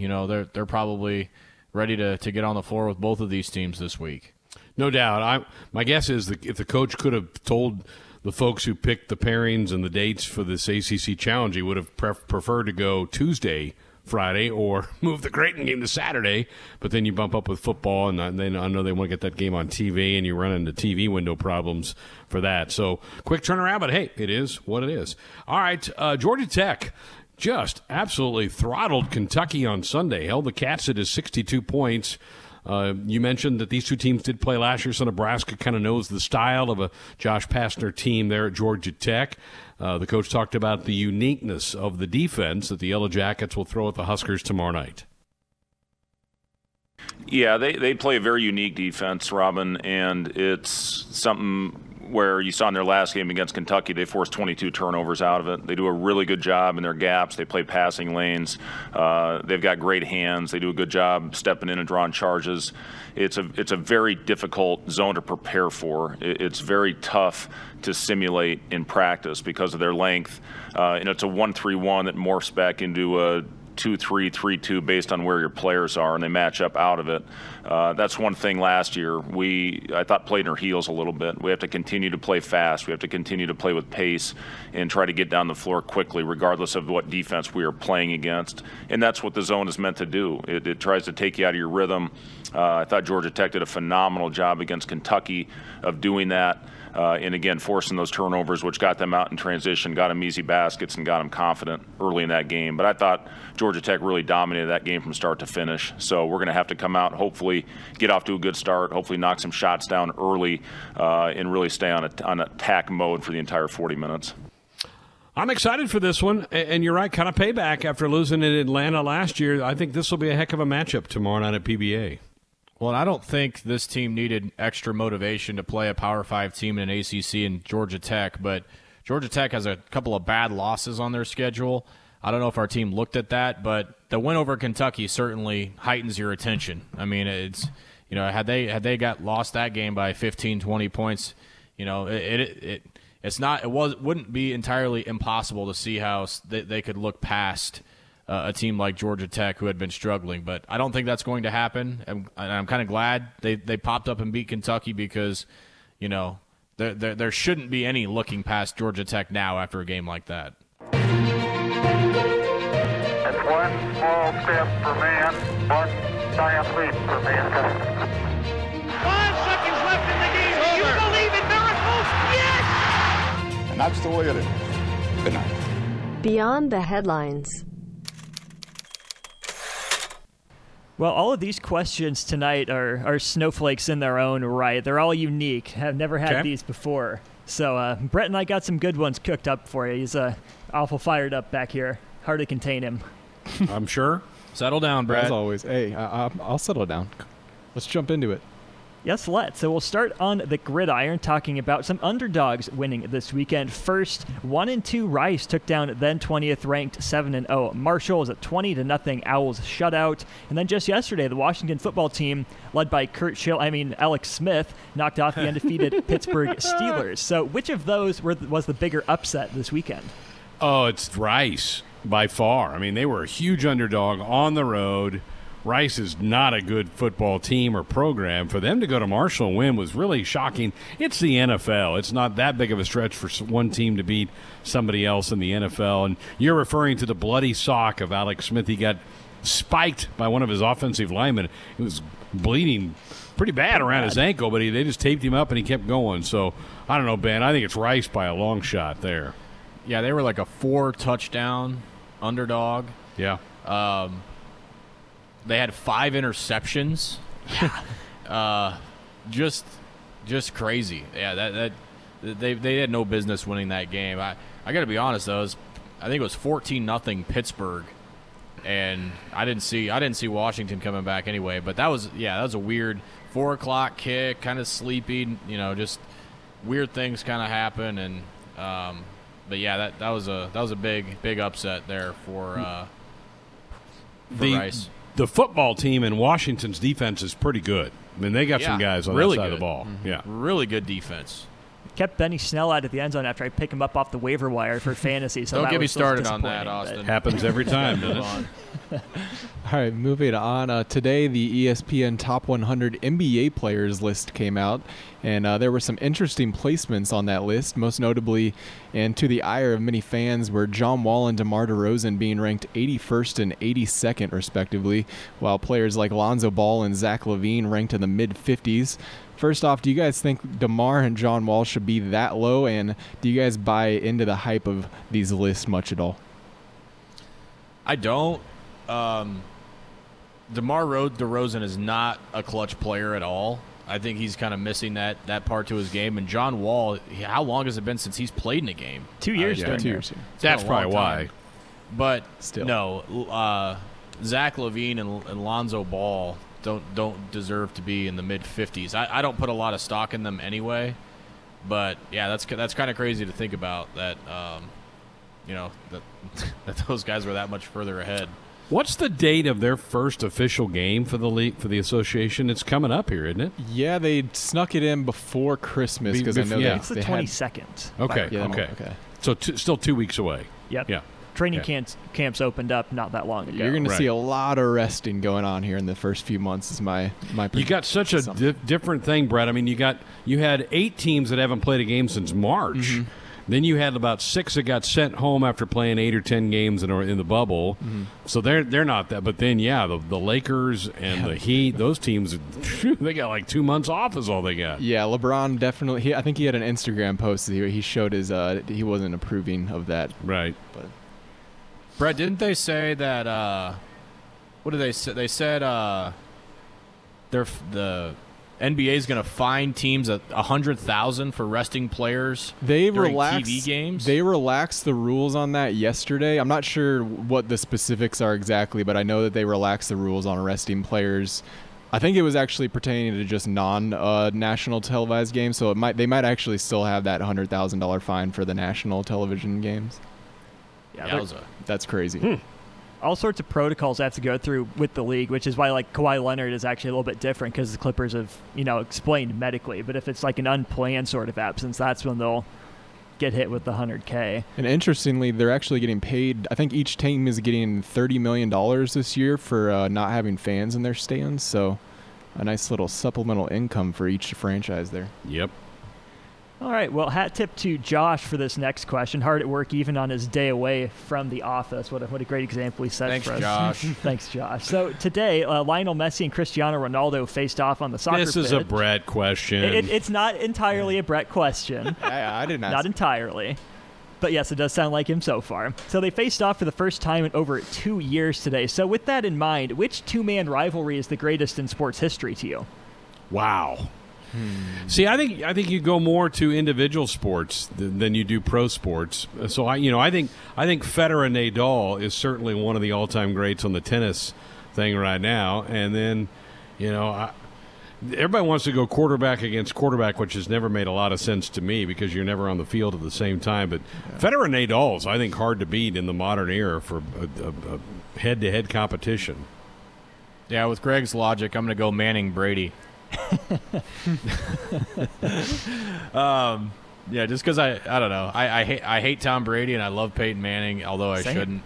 they're probably ready to get on the floor with both of these teams this week. No doubt. My guess is that if the coach could have told the folks who picked the pairings and the dates for this ACC Challenge, he would have preferred to go Tuesday, Friday, or move the Creighton game to Saturday, but then you bump up with football, and then I know they want to get that game on TV, and you run into TV window problems for that. So quick turnaround, but hey, it is what it is. All right, Georgia Tech just absolutely throttled Kentucky on Sunday, held the Cats at 62 points. You mentioned that these two teams did play last year, so Nebraska kind of knows the style of a Josh Pastner team there at Georgia Tech. The coach talked about the uniqueness of the defense that the Yellow Jackets will throw at the Huskers tomorrow night. Yeah, they play a very unique defense, Robin, and it's something where you saw in their last game against Kentucky, they forced 22 turnovers out of it. They do a really good job in their gaps. They play passing lanes. They've got great hands. They do a good job stepping in and drawing charges. It's a very difficult zone to prepare for. It's very tough to simulate in practice because of their length. And it's a 1-3-1 that morphs back into a 2-3-3-2 based on where your players are and they match up out of it. That's one thing last year I thought played in our heels a little bit. We have to continue to play fast. We have to continue to play with pace and try to get down the floor quickly regardless of what defense we are playing against. And that's what the zone is meant to do. It tries to take you out of your rhythm. I thought Georgia Tech did a phenomenal job against Kentucky of doing that. And again, forcing those turnovers, which got them out in transition, got them easy baskets, and got them confident early in that game. But I thought Georgia Tech really dominated that game from start to finish. So we're going to have to come out, hopefully get off to a good start, hopefully knock some shots down early, and really stay on attack mode for the entire 40 minutes. I'm excited for this one, and you're right, kind of payback after losing in Atlanta last year. I think this will be a heck of a matchup tomorrow night at PBA. Well, I don't think this team needed extra motivation to play a Power 5 team in an ACC in Georgia Tech, but Georgia Tech has a couple of bad losses on their schedule. I don't know if our team looked at that, but the win over Kentucky certainly heightens your attention. I mean, it's, you know, had they got lost that game by 15, 20 points, you know, it wouldn't be entirely impossible to see how they could look past a team like Georgia Tech who had been struggling. But I don't think that's going to happen. I'm kind of glad they popped up and beat Kentucky because, you know, there shouldn't be any looking past Georgia Tech now after a game like that. It's one small step for man, one giant leap for mankind. 5 seconds left in the game. Do you believe in miracles? Yes! And that's the way it is. Good night. Beyond the headlines. Well, all of these questions tonight are snowflakes in their own right. They're all unique. I've never had these before. So Brett and I got some good ones cooked up for you. He's awful fired up back here. Hard to contain him. I'm sure. Settle down, Brett. As always. Hey, I'll settle down. Let's jump into it. Yes, let's. So we'll start on the gridiron, talking about some underdogs winning this weekend. First, 1-2 Rice took down then 20th-ranked 7-0 Marshall. It was a 20-0 Owls shutout. And then just yesterday, the Washington football team, led by Alex Smith, knocked off the undefeated Pittsburgh Steelers. So which of those was the bigger upset this weekend? Oh, it's Rice by far. I mean, they were a huge underdog on the road. Rice is not a good football team or program. For them to go to Marshall and win was really shocking. It's the NFL. It's not that big of a stretch for one team to beat somebody else in the NFL. And you're referring to the bloody sock of Alex Smith. He got spiked by one of his offensive linemen. He was bleeding pretty bad around his ankle, but they just taped him up and he kept going. So, I don't know, Ben. I think it's Rice by a long shot there. Yeah, they were like a 4-touchdown underdog. Yeah. They had 5 interceptions. Yeah. Just crazy. Yeah, they had no business winning that game. I got to be honest though, I think it was 14-0 Pittsburgh, and I didn't see Washington coming back anyway. But that was a weird 4:00 kick, kind of sleepy. You know, just weird things kind of happen. And but yeah, that was a big upset there for Rice. The football team in Washington's defense is pretty good. I mean, they got some guys on really that side of the ball. Mm-hmm. Yeah, really good defense. Kept Benny Snell out of the end zone after I pick him up off the waiver wire for fantasy. So don't get me started on that, Austin. But happens every time, doesn't it? All right, moving on. Today, the ESPN Top 100 NBA Players list came out, and there were some interesting placements on that list. Most notably, and to the ire of many fans, were John Wall and DeMar DeRozan being ranked 81st and 82nd, respectively, while players like Lonzo Ball and Zach LaVine ranked in the mid-50s. First off, do you guys think DeMar and John Wall should be that low, and do you guys buy into the hype of these lists much at all? I don't. DeMar DeRozan is not a clutch player at all. I think he's kind of missing that part to his game. And John Wall, how long has it been since he's played in a game? 2 years. 2 years. That's probably why. But still, no, Zach LaVine and Lonzo Ball don't deserve to be in the mid-50s. I don't put a lot of stock in them anyway. But yeah, that's kind of crazy to think about that. You know that those guys were that much further ahead. What's the date of their first official game for the league, for the association? It's coming up here, isn't it? Yeah, they snuck it in before Christmas because I know it's the 22nd. Okay, yeah, okay. So still 2 weeks away. Yep. Yeah. Training camps opened up not that long ago. You're going to see a lot of resting going on here in the first few months. Is my prediction. You got such a different thing, Brett. I mean, you had 8 teams that haven't played a game since March. Mm-hmm. Then you had about 6 that got sent home after playing 8 or 10 games in the bubble. Mm-hmm. So they're not that. But then, the Lakers and the Heat, those teams, they got like 2 months off is all they got. Yeah, LeBron definitely. I think he had an Instagram post that he showed his he wasn't approving of that. Right. But Brett, didn't they say that? What did they say? They said the NBA is going to fine teams $100,000 for resting players during TV games. They relaxed the rules on that yesterday. I'm not sure what the specifics are exactly, but I know that they relaxed the rules on resting players. I think it was actually pertaining to just non-national televised games, so they might actually still have that $100,000 fine for the national television games. Yeah, that's crazy. All sorts of protocols have to go through with the league, which is why like Kawhi Leonard is actually a little bit different because the Clippers have explained medically. But if it's like an unplanned sort of absence, that's when they'll get hit with the $100K. And interestingly, they're actually getting paid. I think each team is getting $30 million this year for not having fans in their stands. So a nice little supplemental income for each franchise there. Yep. All right, well, hat tip to Josh for this next question. Hard at work even on his day away from the office. What a great example he set for us. Thanks, Josh. Thanks, Josh. So today, Lionel Messi and Cristiano Ronaldo faced off on the soccer pitch. This is a Brett question. It's not entirely a Brett question. I did not. Not entirely. But yes, it does sound like him so far. So they faced off for the first time in over 2 years today. So with that in mind, which two-man rivalry is the greatest in sports history to you? Wow. See, I think you go more to individual sports than you do pro sports. So I think Federer and Nadal is certainly one of the all-time greats on the tennis thing right now. And then, everybody wants to go quarterback against quarterback, which has never made a lot of sense to me because you're never on the field at the same time. But Federer and Nadal is, I think, hard to beat in the modern era for a head-to-head competition. Yeah, with Greg's logic, I'm going to go Manning-Brady. Just because I don't know, I hate Tom Brady and I love Peyton Manning, although I shouldn't.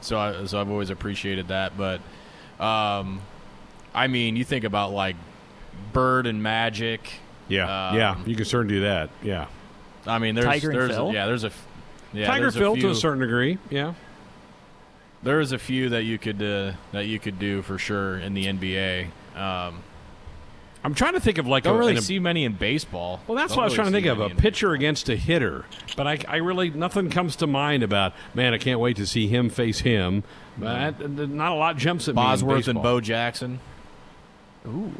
So I've always appreciated that. But you think about like Bird and Magic. You can certainly do that. Yeah, I mean, there's Tiger and Phil. Tiger Phil to a certain degree. Yeah, there is a few that you could do for sure in the NBA. I'm trying to think of like don't really see many in baseball. Well, that's what I was trying to think of, a pitcher against a hitter. But I really, nothing comes to mind about, man, I can't wait to see him face him. But not a lot jumps at me in baseball. Bosworth and Bo Jackson. Ooh.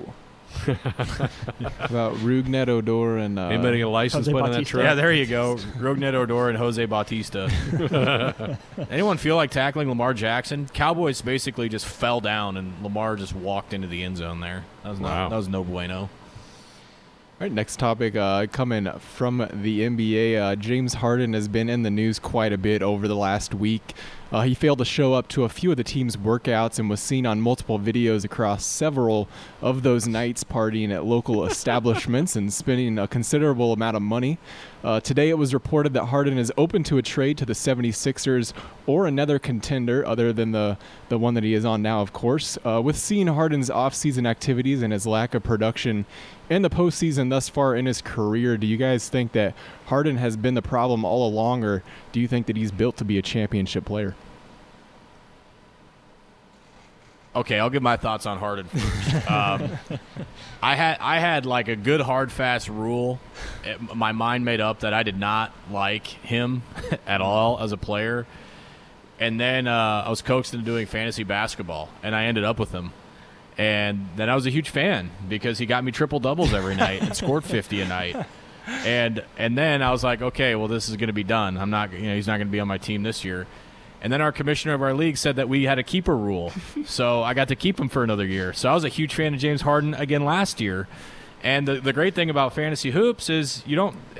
About Rougned Odor and anybody a license plate on that truck? Yeah, there you go. Rougned Odor and Jose Bautista. Anyone feel like tackling Lamar Jackson? Cowboys basically just fell down and Lamar just walked into the end zone there. That was no bueno. All right, next topic coming from the NBA. James Harden has been in the news quite a bit over the last week. He failed to show up to a few of the team's workouts and was seen on multiple videos across several of those nights partying at local establishments and spending a considerable amount of money. Today it was reported that Harden is open to a trade to the 76ers or another contender other than the one that he is on now, of course. With seeing Harden's offseason activities and his lack of production in the postseason thus far in his career, do you guys think that Harden has been the problem all along, or do you think that he's built to be a championship player? Okay, I'll give my thoughts on Harden first. I had like a good hard fast rule. My mind made up that I did not like him at all as a player. And then I was coaxed into doing fantasy basketball, and I ended up with him. And then I was a huge fan because he got me triple doubles every night and scored 50 a night. And then I was like, okay, well, this is going to be done. I'm not, you know, he's not going to be on my team this year. And then our commissioner of our league said that we had a keeper rule, so I got to keep him for another year. So I was a huge fan of James Harden again last year. And the great thing about fantasy hoops is it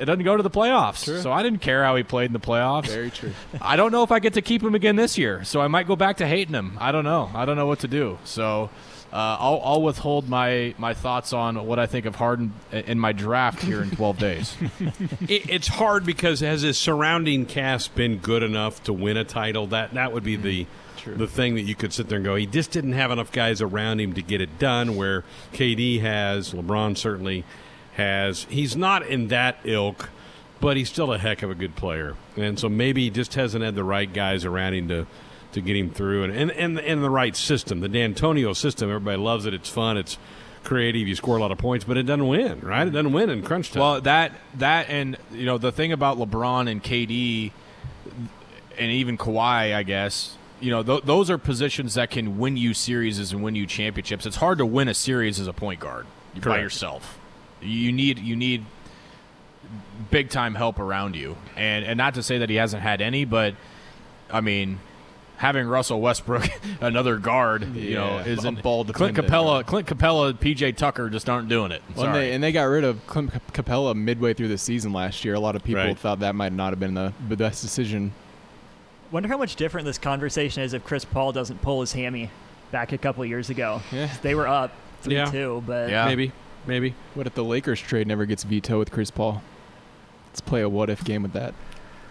doesn't go to the playoffs. True. So I didn't care how he played in the playoffs. Very true. I don't know if I get to keep him again this year, so I might go back to hating him. I don't know. I don't know what to do. So I'll withhold my thoughts on what I think of Harden in my draft here in 12 days. It's hard because has his surrounding cast been good enough to win a title? That would be the thing that you could sit there and go, he just didn't have enough guys around him to get it done, where KD has, LeBron certainly has. He's not in that ilk, but he's still a heck of a good player. And so maybe he just hasn't had the right guys around him to get him through, and the right system, the D'Antonio system. Everybody loves it. It's fun. It's creative. You score a lot of points, but it doesn't win, right? It doesn't win in crunch time. Well, that and, the thing about LeBron and KD and even Kawhi, I guess, those are positions that can win you series and win you championships. It's hard to win a series as a point guard by yourself. You need big-time help around you. And not to say that he hasn't had any, but, I mean, having Russell Westbrook, another guard, isn't bold. Clint Capela, PJ Tucker just aren't doing it. Well, and they got rid of Clint Capela midway through the season last year. A lot of people thought that might not have been the best decision. Wonder how much different this conversation is if Chris Paul doesn't pull his hammy back a couple years ago. Yeah. They were up 3-2, but maybe. What if the Lakers trade never gets vetoed with Chris Paul? Let's play a what if game with that.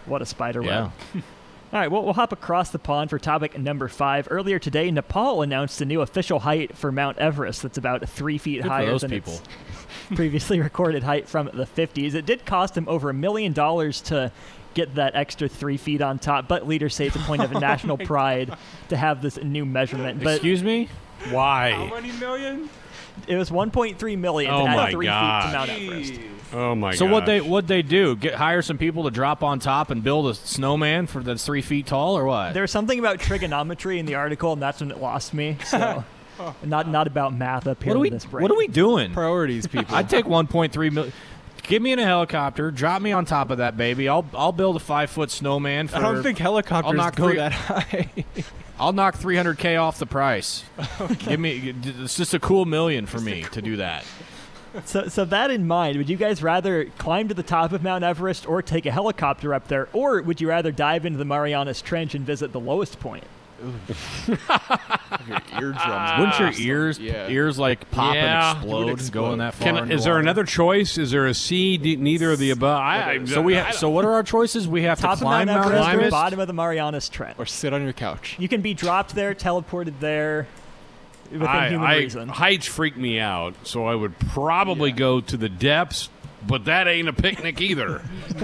What a spider web. Yeah. All right, well, we'll hop across the pond for topic number 5. Earlier today, Nepal announced a new official height for Mount Everest that's about 3 feet higher than its previously recorded height from the 50s. It did cost them over $1 million to get that extra 3 feet on top, but leaders say it's a point of national pride to have this new measurement. But excuse me? Why? How many million? It was 1.3 million to add 3 feet to Mount Everest. Oh my god! So what they do? Hire some people to drop on top and build a snowman for that's 3 feet tall, or what? There's something about trigonometry in the article, and that's when it lost me. So. Not about math up here in this brain. What are we doing? Priorities, people. I'd take 1.3 million. Get me in a helicopter. Drop me on top of that baby. I'll build a 5-foot snowman. I don't think helicopters go that high. I'll knock $300K off the price. Okay. It's just a cool million for me to do that. So that in mind, would you guys rather climb to the top of Mount Everest or take a helicopter up there, or would you rather dive into the Marianas Trench and visit the lowest point? Your eardrums. Wouldn't your ears like pop and explode going that far? Is there another choice? Is there a C? Neither of the above. So what are our choices? We have to climb Mount Everest, or bottom of the Marianas Trench, or sit on your couch. You can be dropped there, teleported there. Heights freak me out, so I would probably go to the depths. But that ain't a picnic either.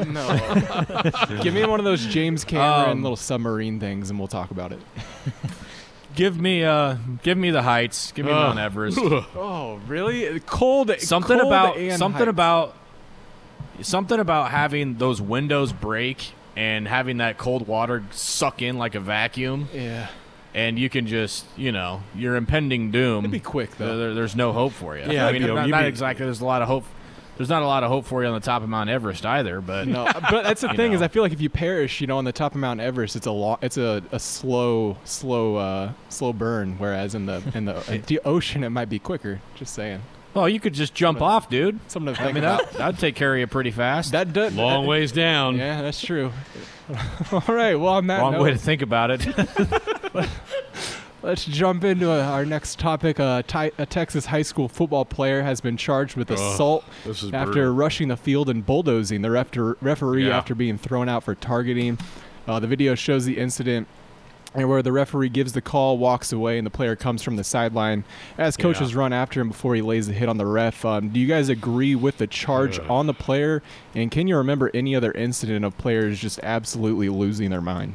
No. Give me one of those James Cameron little submarine things, and we'll talk about it. Give me the heights. Give me Mount Everest. Oh, really? Something about having those windows break and having that cold water suck in like a vacuum. Yeah. And you can just, your impending doom. It'd be quick though. There's no hope for you. Yeah. I mean, not exactly. There's a lot of hope. There's not a lot of hope for you on the top of Mount Everest either, but no. But that's the thing is, I feel like if you perish, on the top of Mount Everest, it's a slow burn. Whereas in the ocean, it might be quicker. Just saying. Well, you could just jump off, dude. Something to think about. That'd take care of you pretty fast. Long ways down. Yeah, that's true. All right. Well, on that note, way to think about it. Let's jump into our next topic. A Texas high school football player has been charged with assault after rushing the field and bulldozing the referee after being thrown out for targeting. The video shows the incident where the referee gives the call, walks away, and the player comes from the sideline as coaches run after him before he lays the hit on the ref. Do you guys agree with the charge on the player? And can you remember any other incident of players just absolutely losing their mind?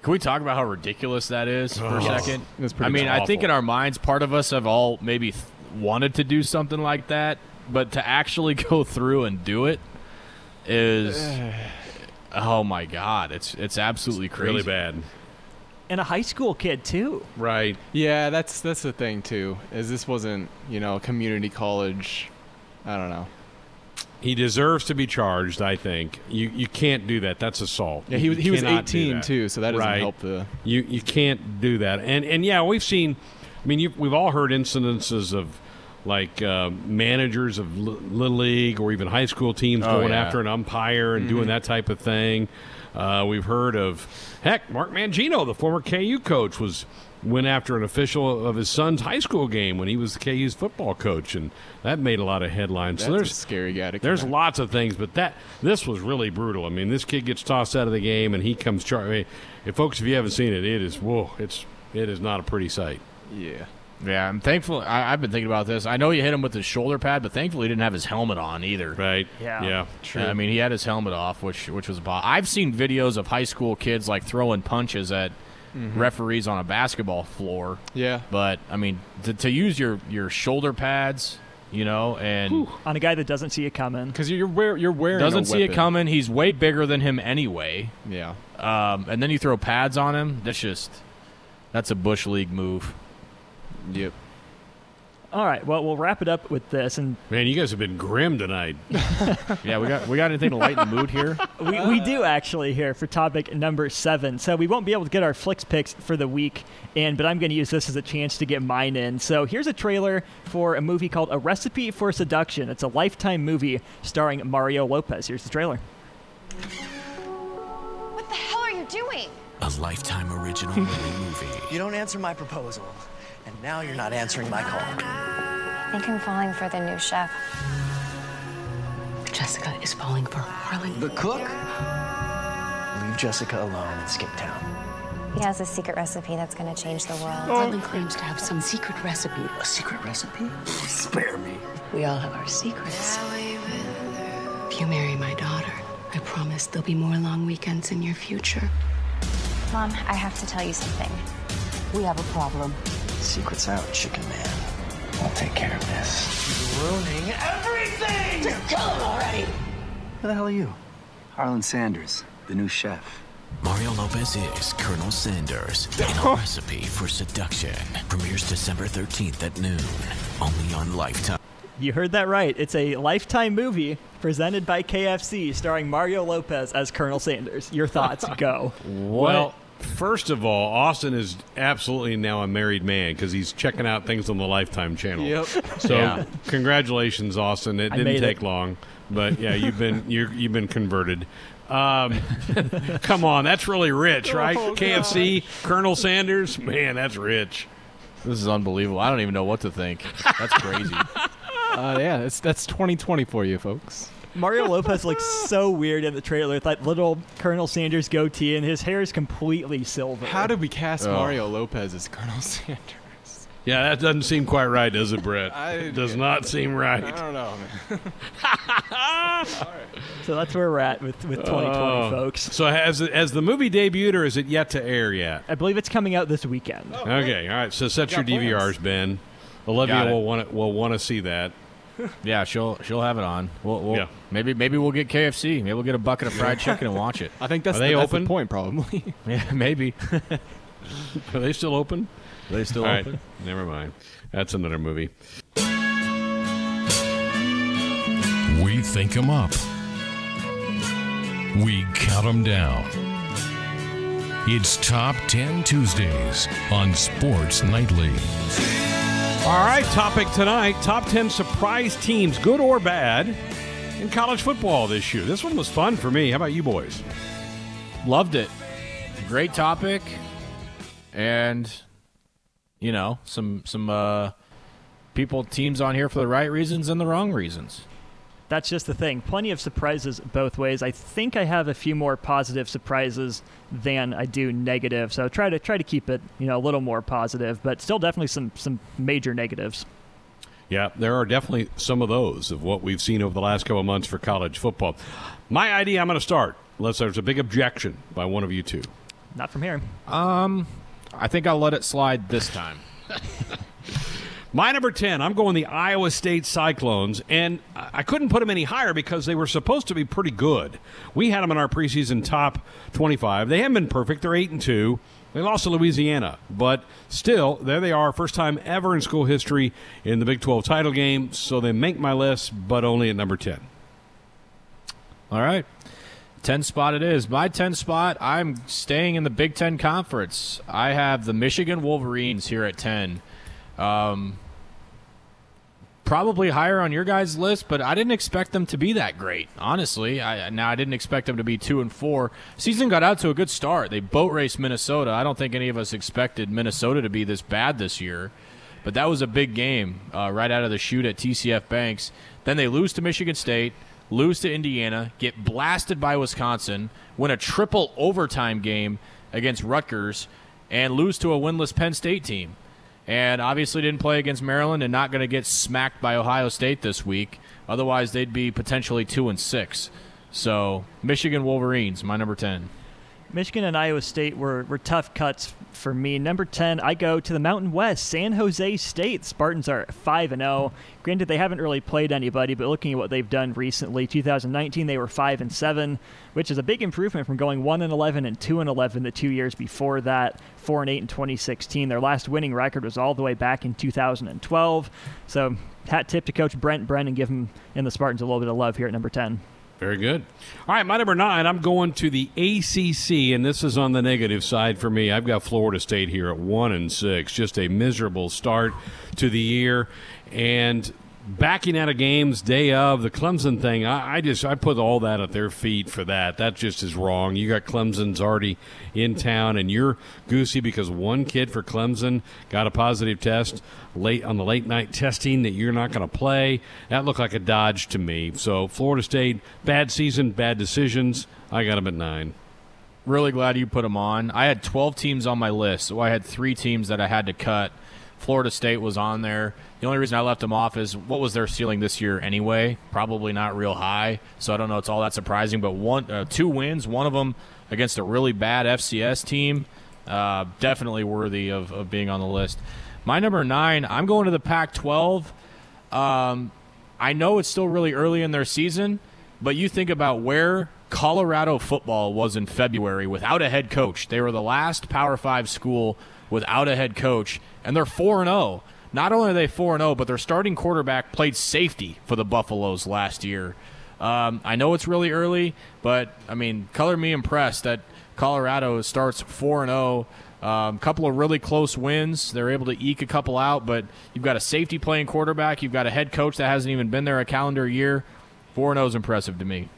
Can we talk about how ridiculous that is for a second? I think in our minds, part of us have all maybe wanted to do something like that, but to actually go through and do it is Oh my God, it's absolutely crazy. Really bad. And a high school kid too. Right. Yeah, that's the thing too. Is this wasn't, you know, a community college. I don't know. He deserves to be charged, I think. You can't do that. That's assault. Yeah, he was 18 too, so that doesn't help the. You can't do that. And yeah, we've seen. I mean, we've all heard incidences of like managers of Little League or even high school teams going after an umpire and doing that type of thing. We've heard of, heck, Mark Mangino, the former KU coach, went after an official of his son's high school game when he was the KU's football coach, and that made a lot of headlines. That's so there's a scary guy. There's lots of things, but this was really brutal. I mean, this kid gets tossed out of the game, and he comes charging. Folks, if you haven't seen it, it is not a pretty sight. Yeah. Yeah, I'm thankful. I've been thinking about this. I know you hit him with his shoulder pad, but thankfully he didn't have his helmet on either. Right. Yeah. True. I mean, he had his helmet off, which was a bot. I've seen videos of high school kids like throwing punches at referees on a basketball floor. Yeah. But I mean, to use your shoulder pads, you know, and on a guy that doesn't see it coming because you're wearing doesn't a see weapon. It coming. He's way bigger than him anyway. Yeah. And then you throw pads on him. That's a Bush League move. Yep. All right. Well, we'll wrap it up with this. And man, you guys have been grim tonight. Yeah, we got anything to lighten the mood here? We do actually here for topic number 7. So we won't be able to get our Flicks picks for the week, but I'm going to use this as a chance to get mine in. So here's a trailer for a movie called A Recipe for Seduction. It's a Lifetime movie starring Mario Lopez. Here's the trailer. What the hell are you doing? A Lifetime original movie. You don't answer my proposal. And now you're not answering my call. I think I'm falling for the new chef. Jessica is falling for Harlan. The cook? Leave Jessica alone and skip town. He has a secret recipe that's going to change the world. Harlan claims to have some secret recipe. A secret recipe? Spare me. We all have our secrets. If you marry my daughter, I promise there'll be more long weekends in your future. Mom, I have to tell you something. We have a problem. Secret's out, chicken man. I'll take care of this. You're ruining everything! Just kill him already! Who the hell are you? Harlan Sanders, the new chef. Mario Lopez is Colonel Sanders in A Recipe for Seduction. Premieres December 13th at noon. Only on Lifetime. You heard that right. It's a Lifetime movie presented by KFC starring Mario Lopez as Colonel Sanders. Your thoughts, go. Well... First of all, Austin is absolutely now a married man because he's checking out things on the Lifetime channel. Yep. So congratulations, Austin. It didn't take long, but yeah, you've been converted. Come on, that's really rich, right? Oh, KFC, God. Colonel Sanders, man, that's rich. This is unbelievable. I don't even know what to think. That's crazy. That's 2020 for you, folks. Mario Lopez looks so weird in the trailer with that little Colonel Sanders goatee, and his hair is completely silver. How did we cast Mario Lopez as Colonel Sanders? Yeah, that doesn't seem quite right, does it, Brett? It does not seem right. I don't know, man. So that's where we're at with 2020, folks. So has the movie debuted, or is it yet to air yet? I believe it's coming out this weekend. Oh, okay, all right. So set your DVRs, Ben. Olivia will want to see that. Yeah, she'll have it on. We'll maybe we'll get KFC. Maybe we'll get a bucket of fried chicken and watch it. I think that's the point, probably. Yeah, maybe. Are they still open? All open? Right. Never mind. That's another movie. We think 'em up. We count 'em down. It's Top 10 Tuesdays on Sports Nightly. All right, topic tonight, top 10 surprise teams, good or bad, in college football this year. This one was fun for me. How about you boys? Loved it. Great topic. And, you know, some people, teams on here for the right reasons and the wrong reasons. That's just the thing. Plenty of surprises both ways. I think I have a few more positive surprises than I do negative. So try to keep it, you know, a little more positive, but still definitely some major negatives. Yeah, there are definitely some of those of what we've seen over the last couple of months for college football. My idea, I'm going to start, unless there's a big objection by one of you two. Not from here. I think I'll let it slide this time. My number 10, I'm going the Iowa State Cyclones, and I couldn't put them any higher because they were supposed to be pretty good. We had them in our preseason top 25. They haven't been perfect. They're 8-2. They lost to Louisiana, but still, there they are, first time ever in school history in the Big 12 title game, so they make my list, but only at number 10. All right. 10 spot it is. My 10 spot, I'm staying in the Big 10 Conference. I have the Michigan Wolverines here at 10. Probably higher on your guys' list, but I didn't expect them to be that great, honestly. I didn't expect them to be 2-4. Season got out to a good start. They boat raced Minnesota. I don't think any of us expected Minnesota to be this bad this year, but that was a big game right out of the chute at TCF Banks. Then they lose to Michigan State, lose to Indiana, get blasted by Wisconsin, win a triple overtime game against Rutgers, and lose to a winless Penn State team. And obviously didn't play against Maryland and not going to get smacked by Ohio State this week. Otherwise, they'd be potentially 2-6. So Michigan Wolverines, my number 10. Michigan and Iowa State were tough cuts for me. Number 10, I go to the Mountain West, San Jose State. Spartans are 5-0. Granted, they haven't really played anybody, but looking at what they've done recently, 2019 they were 5-7, which is a big improvement from going 1-11 and 2-11 the 2 years before that, 4-8 in 2016. Their last winning record was all the way back in 2012. So hat tip to Coach Brent Brennan, give him and the Spartans a little bit of love here at number 10. Very good. All right, my number 9, I'm going to the ACC, and this is on the negative side for me. I've got Florida State here at 1-6, just a miserable start to the year. And backing out of games, day of, the Clemson thing, I put all that at their feet for that. That just is wrong. You got Clemson's already in town, and you're goosey because one kid for Clemson got a positive test late on the late-night testing that you're not going to play. That looked like a dodge to me. So Florida State, bad season, bad decisions. I got them at 9. Really glad you put them on. I had 12 teams on my list, so I had 3 teams that I had to cut. Florida State was on there. The only reason I left them off is what was their ceiling this year anyway? Probably not real high, so I don't know it's all that surprising. But 2 wins, one of them against a really bad FCS team, definitely worthy of being on the list. My number 9, I'm going to the Pac-12. I know it's still really early in their season, but you think about where Colorado football was in February without a head coach. They were the last Power 5 school without a head coach, and they're 4-0. Not only are they 4-0, but their starting quarterback played safety for the Buffaloes last year. I know it's really early, but, I mean, color me impressed that Colorado starts 4-0. Couple of really close wins. They're able to eke a couple out, but you've got a safety playing quarterback. You've got a head coach that hasn't even been there a calendar year. 4-0 is impressive to me.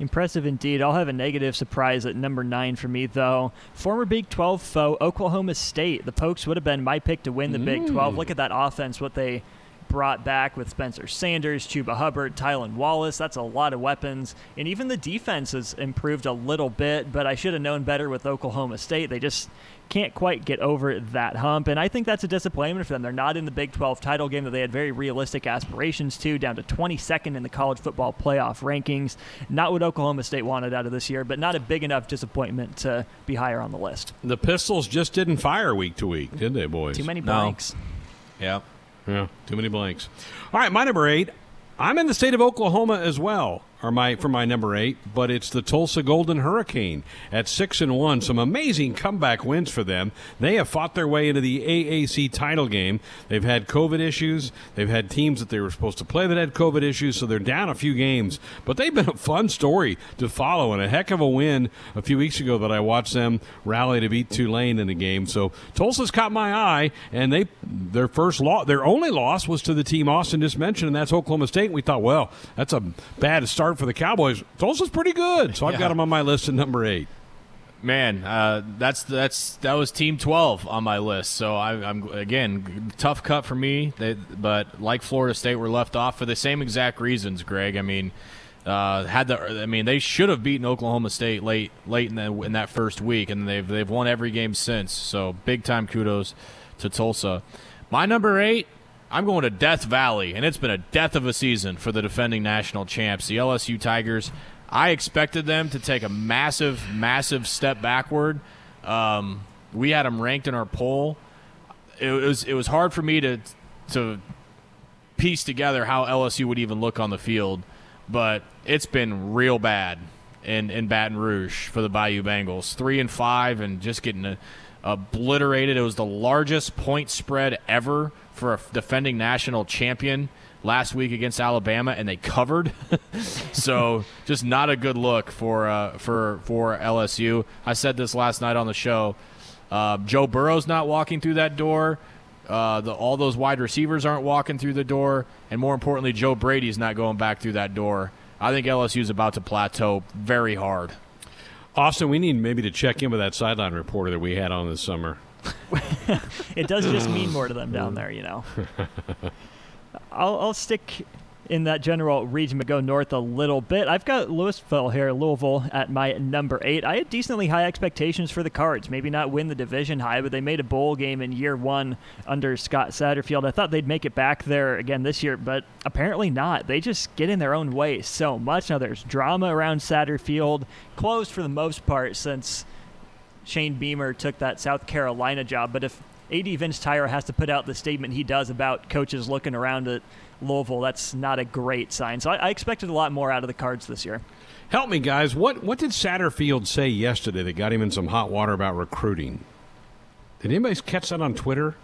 Impressive indeed. I'll have a negative surprise at number 9 for me, though. Former Big 12 foe, Oklahoma State. The Pokes would have been my pick to win the Big 12. Look at that offense, what they brought back with Spencer Sanders, Chuba Hubbard, Tylan Wallace. That's a lot of weapons. And even the defense has improved a little bit, but I should have known better with Oklahoma State. They just can't quite get over that hump, and I think that's a disappointment for them. They're not in the Big 12 title game that they had very realistic aspirations to, down to 22nd in the college football playoff rankings. Not what Oklahoma State wanted out of this year, but not a big enough disappointment to be higher on the list. The Pistols just didn't fire week to week, did they, boys? Too many blanks. No. Yeah, too many blanks. All right, my number 8, I'm in the state of Oklahoma as well. For my number 8, but it's the Tulsa Golden Hurricane at 6-1. Some amazing comeback wins for them. They have fought their way into the AAC title game. They've had COVID issues. They've had teams that they were supposed to play that had COVID issues, so they're down a few games. But they've been a fun story to follow and a heck of a win a few weeks ago that I watched them rally to beat Tulane in the game. So Tulsa's caught my eye, and their only loss was to the team Austin just mentioned, and that's Oklahoma State. And we thought, well, that's a bad start for the Cowboys. Tulsa's pretty good, so I've got them on my list at number 8. Man, that was Team 12 on my list. So I'm again, tough cut for me. But like Florida State, were left off for the same exact reasons. Greg, I mean, they should have beaten Oklahoma State late in that first week, and they've won every game since. So big time kudos to Tulsa. My number 8. I'm going to Death Valley, and it's been a death of a season for the defending national champs, the LSU Tigers. I expected them to take a massive, massive step backward. We had them ranked in our poll. it was hard for me to piece together how LSU would even look on the field, but it's been real bad in Baton Rouge for the Bayou Bengals. 3-5 and just getting obliterated. It was the largest point spread ever for a defending national champion last week against Alabama, and they covered. So just not a good look for LSU. I said this last night on the show. Joe Burrow's not walking through that door. All those wide receivers aren't walking through the door. And more importantly, Joe Brady's not going back through that door. I think LSU's about to plateau very hard. Austin, we need maybe to check in with that sideline reporter that we had on this summer. It does just mean more to them down there, you know. I'll stick in that general region, but go north a little bit. I've got Louisville at my number 8. I had decently high expectations for the Cards. Maybe not win the division high, but they made a bowl game in year one under Scott Satterfield. I thought they'd make it back there again this year, but apparently not. They just get in their own way so much. Now there's drama around Satterfield, closed for the most part since Shane Beamer took that South Carolina job. But if AD Vince Tyer has to put out the statement he does about coaches looking around at Louisville, that's not a great sign. So I expected a lot more out of the Cards this year. Help me, guys. What did Satterfield say yesterday that got him in some hot water about recruiting? Did anybody catch that on Twitter?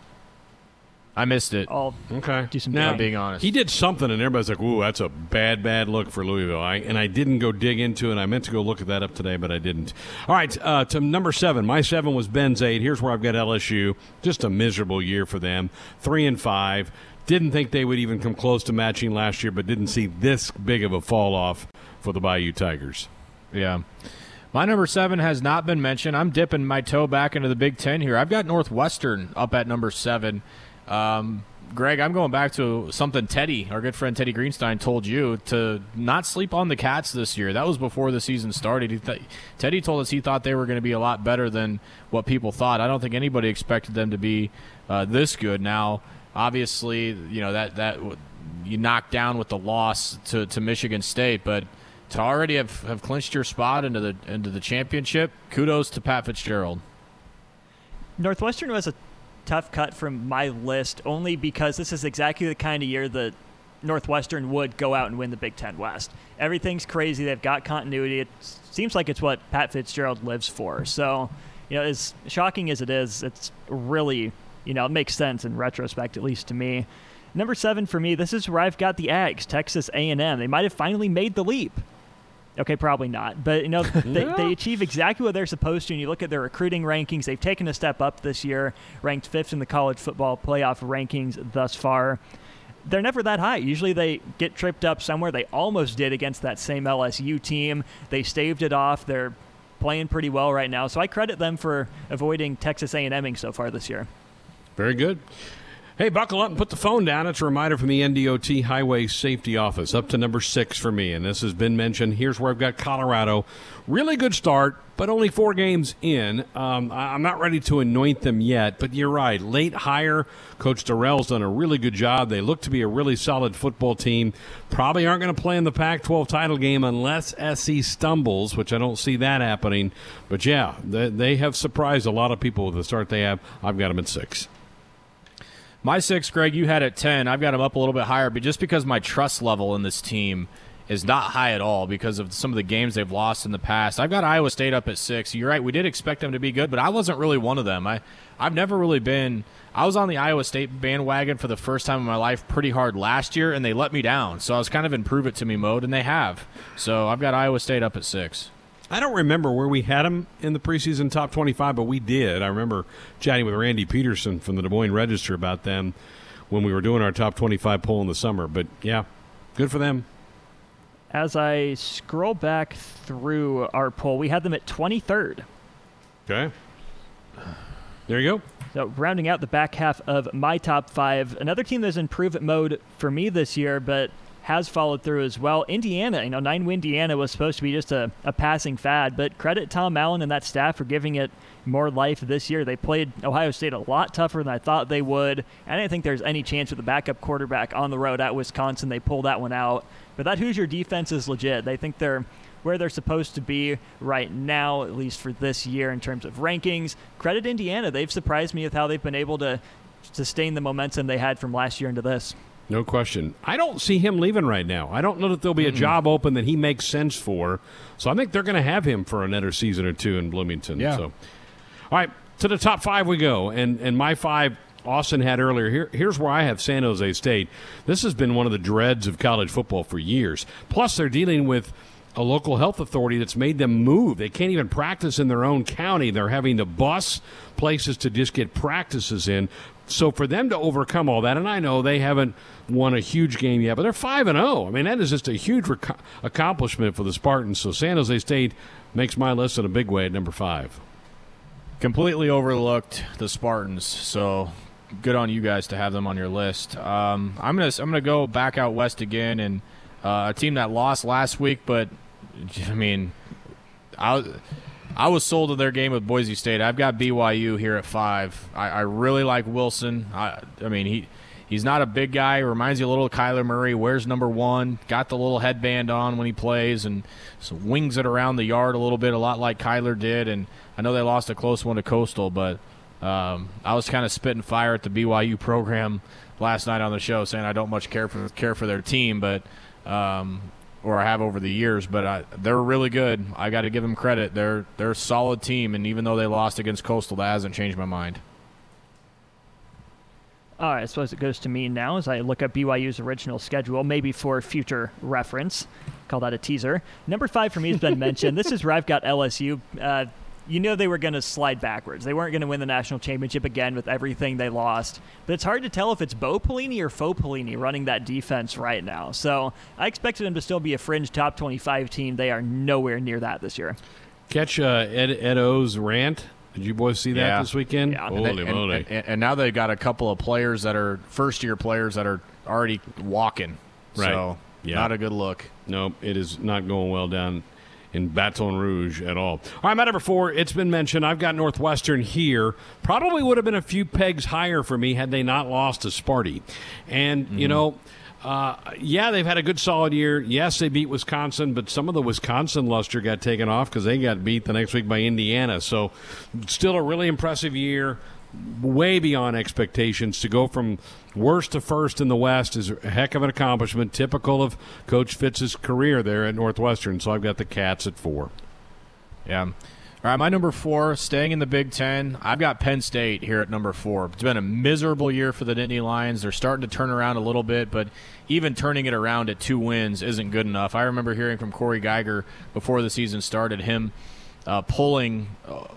I missed it. I'll do some now, being honest. He did something, and everybody's like, ooh, that's a bad, bad look for Louisville. I didn't go dig into it. I meant to go look at that up today, but I didn't. All right, to number 7. My 7 was Ben's 8. Here's where I've got LSU. Just a miserable year for them. 3-5. Didn't think they would even come close to matching last year, but didn't see this big of a fall-off for the Bayou Tigers. Yeah. My number 7 has not been mentioned. I'm dipping my toe back into the Big Ten here. I've got Northwestern up at number 7. Greg, I'm going back to something Teddy, our good friend Teddy Greenstein, told you to not sleep on the Cats this year. That was before the season started. Teddy told us he thought they were going to be a lot better than what people thought. I don't think anybody expected them to be this good. Now, obviously, you know that you knocked down with the loss to Michigan State, but to already have clinched your spot into the championship, kudos to Pat Fitzgerald. Northwestern was a tough cut from my list only because this is exactly the kind of year that Northwestern would go out and win the Big Ten West. Everything's crazy. They've got continuity. It seems like it's what Pat Fitzgerald lives for. So, you know, as shocking as it is, it's really, you know, it makes sense in retrospect, at least to me. Number 7 for me, this is where I've got the Aggs, Texas A&M. They might have finally made the leap. Okay, probably not. But, you know, they achieve exactly what they're supposed to. And you look at their recruiting rankings, they've taken a step up this year, ranked 5th in the college football playoff rankings thus far. They're never that high. Usually they get tripped up somewhere. They almost did against that same LSU team. They staved it off. They're playing pretty well right now. So I credit them for avoiding Texas A&M'ing so far this year. Very good. Hey, buckle up and put the phone down. It's a reminder from the NDOT Highway Safety Office. Up to number 6 for me, and this has been mentioned. Here's where I've got Colorado. Really good start, but only 4 games in. I'm not ready to anoint them yet, but you're right. Late hire. Coach Durrell's done a really good job. They look to be a really solid football team. Probably aren't going to play in the Pac-12 title game unless SC stumbles, which I don't see that happening. But, yeah, they have surprised a lot of people with the start they have. I've got them at 6. My 6, Greg, you had at 10. I've got them up a little bit higher, but just because my trust level in this team is not high at all because of some of the games they've lost in the past. I've got Iowa State up at 6. You're right, we did expect them to be good, but I wasn't really one of them. I've never really been – I was on the Iowa State bandwagon for the first time in my life pretty hard last year, and they let me down. So I was kind of in prove-it-to-me mode, and they have. So I've got Iowa State up at 6. I don't remember where we had them in the preseason top 25, but we did. I remember chatting with Randy Peterson from the Des Moines Register about them when we were doing our top 25 poll in the summer. But, yeah, good for them. As I scroll back through our poll, we had them at 23rd. Okay. There you go. So rounding out the back half of my top 5, another team that's in prove-it mode for me this year, but has followed through as well. Indiana, you know, 9-win Indiana was supposed to be just a passing fad, but credit Tom Allen and that staff for giving it more life this year. They played Ohio State a lot tougher than I thought they would. I didn't think there's any chance with the backup quarterback on the road at Wisconsin. They pulled that one out. But that Hoosier defense is legit. They think they're where they're supposed to be right now, at least for this year in terms of rankings. Credit Indiana. They've surprised me with how they've been able to sustain the momentum they had from last year into this. No question. I don't see him leaving right now. I don't know that there'll be a job open that he makes sense for. So I think they're going to have him for another season or two in Bloomington. Yeah. So, all right, to the top five we go. And my five Austin had earlier. Here's where I have San Jose State. This has been one of the dreads of college football for years. Plus, they're dealing with a local health authority that's made them move. They can't even practice in their own county. They're having to bus places to just get practices in. So for them to overcome all that, and I know they haven't won a huge game yet, but they're 5-0. I mean, that is just a huge accomplishment for the Spartans. So San Jose State makes my list in a big way at number five. Completely overlooked the Spartans, so good on you guys to have them on your list. I'm gonna go back out west again, and a team that lost last week, but I mean, I was sold to their game with Boise State. I've got BYU here at 5. I really like Wilson. I mean, he's not a big guy. Reminds you a little of Kyler Murray. Wears number 1. Got the little headband on when he plays and wings it around the yard a little bit, a lot like Kyler did. And I know they lost a close one to Coastal, but I was kind of spitting fire at the BYU program last night on the show, saying I don't much care for their team, but or I have over the years, but they're really good. I got to give them credit. They're a solid team, and even though they lost against Coastal, that hasn't changed my mind. All right, I suppose it goes to me now as I look up BYU's original schedule, maybe for future reference. Call that a teaser. Number 5 for me has been mentioned. This is where I've got LSU. You know they were going to slide backwards. They weren't going to win the national championship again with everything they lost. But it's hard to tell if it's Bo Pelini or Faux Pelini running that defense right now. So I expected them to still be a fringe top 25 team. They are nowhere near that this year. Catch Ed O's rant. Did you boys see that this weekend? Yeah. Holy moly. And now they've got a couple of players that are first-year players that are already walking. Right. So not a good look. No, it is not going well down in Baton Rouge at all. All right, my number 4, it's been mentioned. I've got Northwestern here. Probably would have been a few pegs higher for me had they not lost to Sparty. And, you know, they've had a good solid year. Yes, they beat Wisconsin, but some of the Wisconsin luster got taken off because they got beat the next week by Indiana. So still a really impressive year, way beyond expectations. To go from worst to first in the West is a heck of an accomplishment, typical of Coach Fitz's career there at Northwestern. So I've got the Cats at 4. Yeah. All right, my number 4, staying in the Big Ten, I've got Penn State here at number 4. It's been a miserable year for the Nittany Lions. They're starting to turn around a little bit, but even turning it around at 2 wins isn't good enough. I remember hearing from Corey Geiger before the season started, him pulling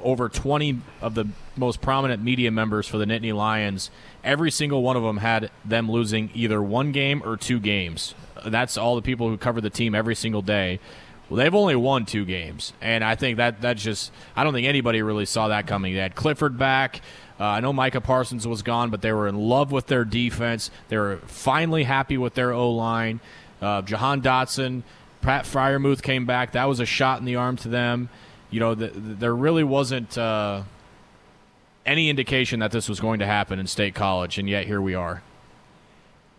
over 20 of the most prominent media members for the Nittany Lions. Every single one of them had them losing either 1 game or 2 games. That's all the people who cover the team every single day. Well, they've only won 2 games, and I think that's just – I don't think anybody really saw that coming. They had Clifford back. I know Micah Parsons was gone, but they were in love with their defense. They were finally happy with their O-line. Jahan Dotson, Pat Fryermuth came back. That was a shot in the arm to them. You know, there really wasn't any indication that this was going to happen in State College, and yet here we are.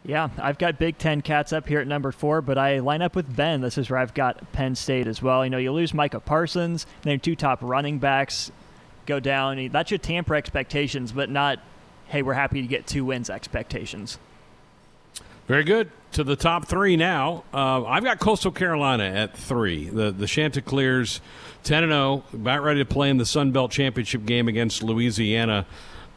Yeah, I've got Big Ten Cats up here at number 4, but I line up with Ben. This is where I've got Penn State as well. You know, you lose Micah Parsons, and their 2 top running backs go down. That should tamper expectations, but not, hey, we're happy to get 2 wins expectations. Very good. To the top 3 now. I've got Coastal Carolina at 3. The Chanticleers 10-0, about ready to play in the Sun Belt Championship game against Louisiana.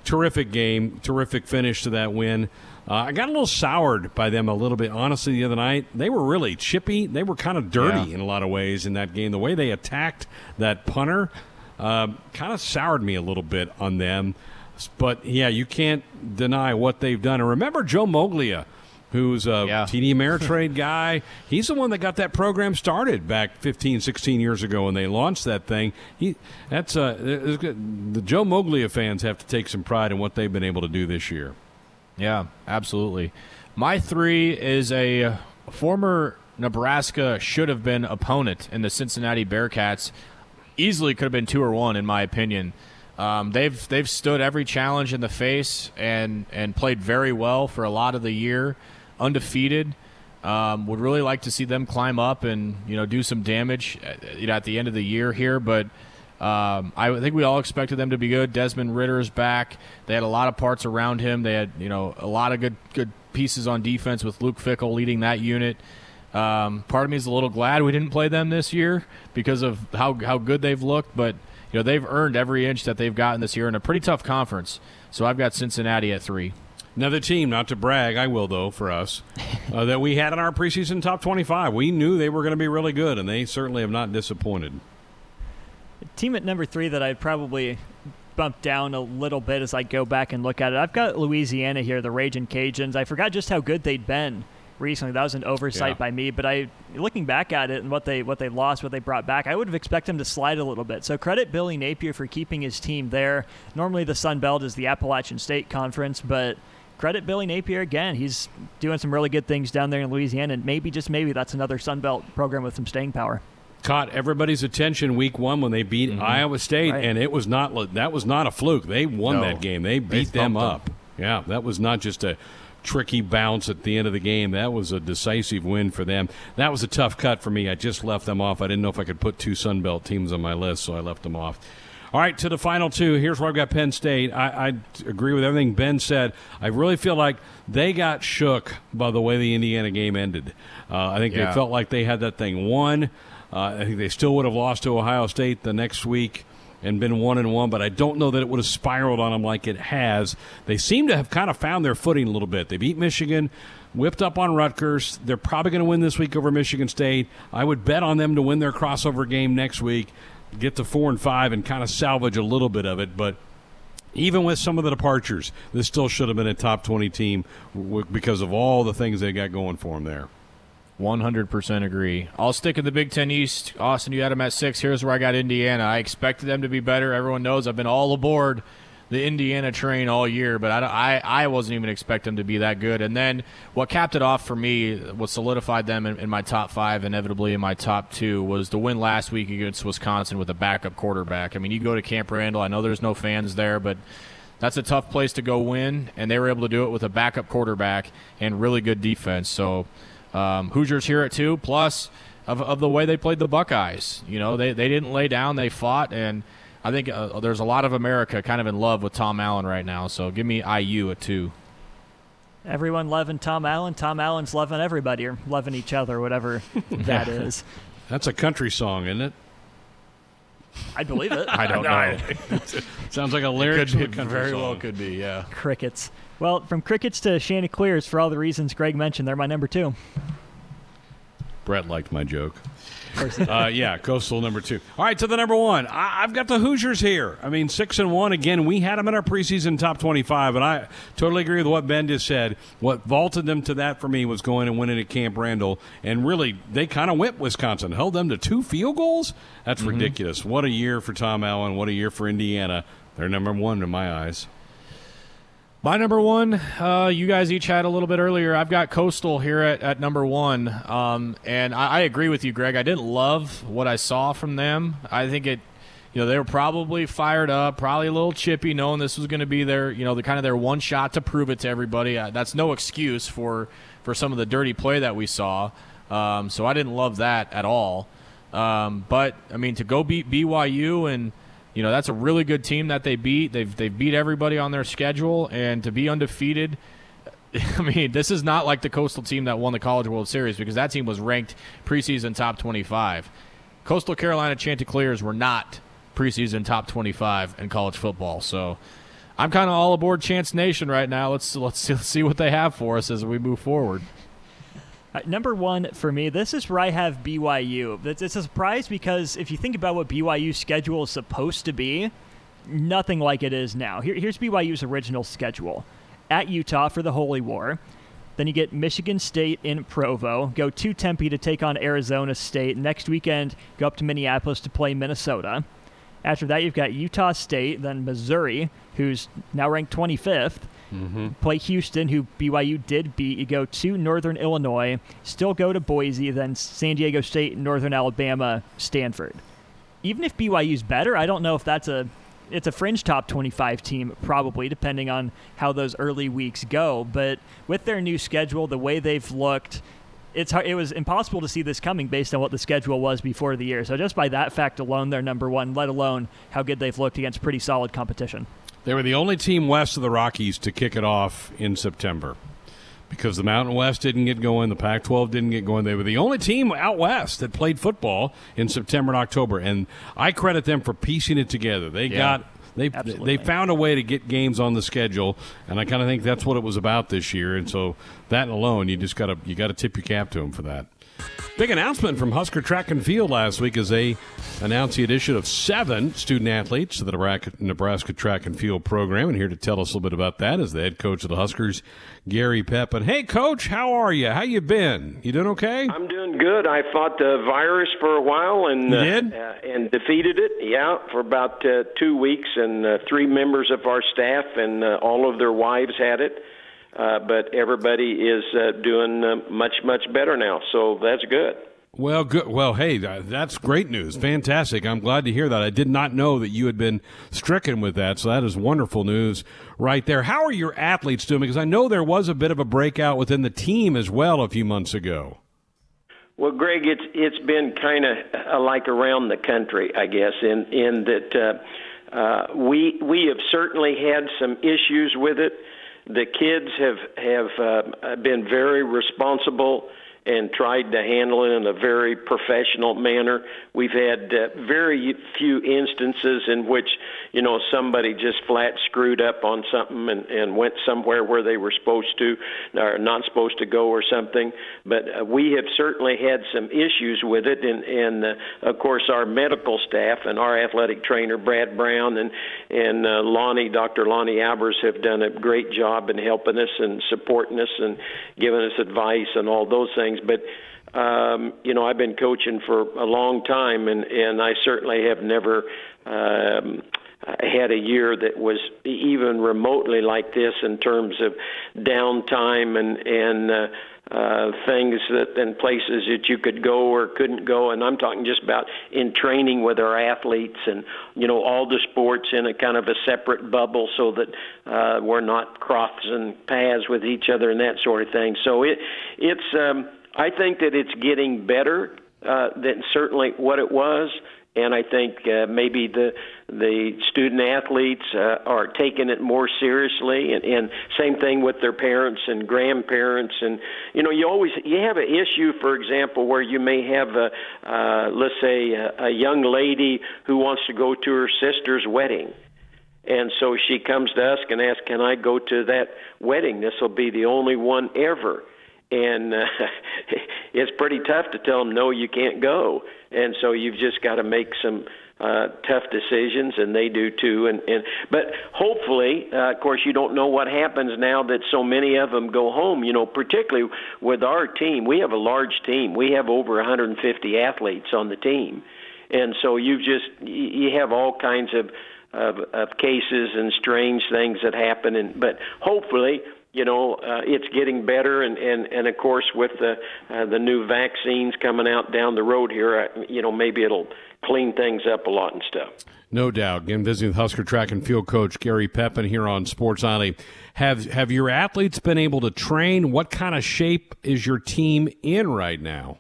Terrific game, terrific finish to that win. I got a little soured by them a little bit, honestly, the other night. They were really chippy. They were kind of dirty in a lot of ways in that game. The way they attacked that punter kind of soured me a little bit on them. But, yeah, you can't deny what they've done. And remember Joe Moglia, who's a TD Ameritrade guy. He's the one that got that program started back 15, 16 years ago when they launched that thing. The Joe Moglia fans have to take some pride in what they've been able to do this year. Yeah, absolutely. My 3 is a former Nebraska should-have-been opponent in the Cincinnati Bearcats. Easily could have been 2 or 1, in my opinion. They've stood every challenge in the face and played very well for a lot of the year, undefeated. Would really like to see them climb up and do some damage at the end of the year here, but I think we all expected them to be good. Desmond Ridder's back. They had a lot of parts around him. They had, you know, a lot of good pieces on defense with Luke Fickell leading that unit. Part of me is a little glad we didn't play them this year because of how good they've looked. But, you know, they've earned every inch that they've gotten this year in a pretty tough conference. So I've got Cincinnati at 3. Another team, not to brag, I will though, for us, that we had in our preseason top 25. We knew they were going to be really good, and they certainly have not disappointed. A team at number 3 that I'd probably bump down a little bit as I go back and look at it. I've got Louisiana here, the Ragin' Cajuns. I forgot just how good they'd been recently. That was an oversight by me, but looking back at it and what they lost, what they brought back, I would have expected them to slide a little bit. So credit Billy Napier for keeping his team there. Normally the Sun Belt is the Appalachian State Conference, but credit Billy Napier again. He's doing some really good things down there in Louisiana, and maybe, just maybe, that's another Sun Belt program with some staying power. Caught everybody's attention week one when they beat Iowa State, and it was not a fluke. They won that game. They beat them up. Yeah, that was not just a tricky bounce at the end of the game. That was a decisive win for them. That was a tough cut for me. I just left them off. I didn't know if I could put two Sun Belt teams on my list, so I left them off. All right, to the final two. Here's where I've got Penn State. I agree with everything Ben said. I really feel like they got shook by the way the Indiana game ended. I think they felt like they had that thing won. I think they still would have lost to Ohio State the next week and been 1-1, but I don't know that it would have spiraled on them like it has. They seem to have kind of found their footing a little bit. They beat Michigan, whipped up on Rutgers. They're probably going to win this week over Michigan State. I would bet on them to win their crossover game next week, get to 4-5 and kind of salvage a little bit of it. But even with some of the departures, this still should have been a top 20 team because of all the things they got going for them there. 100% agree. I'll stick in the Big Ten East. Austin, you had them at 6. Here's where I got Indiana. I expected them to be better. Everyone knows I've been all aboard the Indiana train all year, but I wasn't even expecting them to be that good. And then what capped it off for me, what solidified them in my top 5, inevitably in my top 2, was the win last week against Wisconsin with a backup quarterback. I mean, you go to Camp Randall, I know there's no fans there, but that's a tough place to go win, and they were able to do it with a backup quarterback and really good defense. So Hoosiers here at 2, plus of the way they played the Buckeyes. You know, they didn't lay down, they fought, and I think there's a lot of America kind of in love with Tom Allen right now, so give me IU at 2. Everyone loving Tom Allen. Tom Allen's loving everybody, or loving each other, whatever that is. That's a country song, isn't it? I believe it. I don't know. Sounds like a lyric to a country song. Very well could be, yeah. Crickets. Well, from crickets to Chanticleers, for all the reasons Greg mentioned, they're my number 2. Brett liked my joke. Coastal number 2. All right, to the number 1. I've got the Hoosiers here. I mean, 6-1. Again, we had them in our preseason top 25, and I totally agree with what Ben just said. What vaulted them to that for me was going and winning at Camp Randall, and really, they kind of whipped Wisconsin, held them to 2 field goals. That's ridiculous. What a year for Tom Allen. What a year for Indiana. They're number 1 in my eyes. My number 1, you guys each had a little bit earlier. I've got Coastal here at number 1, and I agree with you, Greg. I didn't love what I saw from them. I think they were probably fired up, probably a little chippy, knowing this was going to be their, kind of their one shot to prove it to everybody. That's no excuse for some of the dirty play that we saw. So I didn't love that at all. But I mean, to go beat BYU and that's a really good team that they beat. They've beat everybody on their schedule, and to be undefeated, I mean, this is not like the Coastal team that won the College World Series, because that team was ranked preseason top 25. Coastal Carolina Chanticleers were not preseason top 25 in college football. So I'm kind of all aboard Chance Nation right now. Let's see what they have for us as we move forward. Number 1 for me, this is where I have BYU. It's a surprise because if you think about what BYU's schedule is supposed to be, nothing like it is now. Here's BYU's original schedule. At Utah for the Holy War. Then you get Michigan State in Provo. Go to Tempe to take on Arizona State. Next weekend, go up to Minneapolis to play Minnesota. After that, you've got Utah State, then Missouri, who's now ranked 25th. Play Houston, who BYU did beat. You go to Northern Illinois, still go to Boise, then San Diego State, Northern Alabama, Stanford. Even if BYU's better, I don't know if it's a fringe top 25 team, probably, depending on how those early weeks go. But with their new schedule, the way they've looked, it was impossible to see this coming based on what the schedule was before the year. So just by that fact alone, they're number one, let alone how good they've looked against pretty solid competition. They were the only team west of the Rockies to kick it off in September because the Mountain West didn't get going, the Pac-12 didn't get going. They were the only team out west that played football in September and October, and I credit them for piecing it together. They found a way to get games on the schedule, and I kind of think that's what it was about this year. And so that alone, you got to tip your cap to them for that. Big announcement from Husker Track and Field last week as they announced the addition of 7 student athletes to the Nebraska Track and Field program. And here to tell us a little bit about that is the head coach of the Huskers, Gary Pepin. Hey, Coach, how are you? How you been? You doing okay? I'm doing good. I fought the virus for a while and defeated it. Yeah, for about 2 weeks, and 3 members of our staff and all of their wives had it. But everybody is doing much, much better now, so that's good. Well, good. Well, hey, that's great news. Fantastic. I'm glad to hear that. I did not know that you had been stricken with that, so that is wonderful news right there. How are your athletes doing? Because I know there was a bit of a breakout within the team as well a few months ago. Well, Greg, it's been kind of like around the country, I guess, in that we have certainly had some issues with it. The kids have been very responsible and tried to handle it in a very professional manner. We've had very few instances in which, you know, somebody just flat screwed up on something and went somewhere where they were supposed to or not supposed to go or something. But we have certainly had some issues with it. And of course, our medical staff and our athletic trainer, Brad Brown, and Lonnie, Dr. Lonnie Albers, have done a great job in helping us and supporting us and giving us advice and all those things. But, you know, I've been coaching for a long time, and I certainly have never had a year that was even remotely like this in terms of downtime and things that and places that you could go or couldn't go. And I'm talking just about in training with our athletes and, you know, all the sports in a kind of a separate bubble so that we're not crossing paths with each other and that sort of thing. So it's I think that it's getting better than certainly what it was. And I think maybe the student athletes are taking it more seriously, and same thing with their parents and grandparents. And you know, you have an issue, for example, where you may have let's say a young lady who wants to go to her sister's wedding. And so she comes to us and asks, "Can I go to that wedding? This will be the only one ever." And it's pretty tough to tell them, no, you can't go. And so you've just got to make some tough decisions, and they do too. But hopefully, of course, you don't know what happens now that so many of them go home, you know, particularly with our team. We have a large team. We have over 150 athletes on the team. And so you have all kinds of cases and strange things that happen. But hopefully, you know, it's getting better, and of course with the new vaccines coming out down the road here, you know, maybe it'll clean things up a lot and stuff. No doubt. Again, visiting with Husker Track and Field Coach Gary Pepin here on Sports Alley. Have your athletes been able to train? What kind of shape is your team in right now?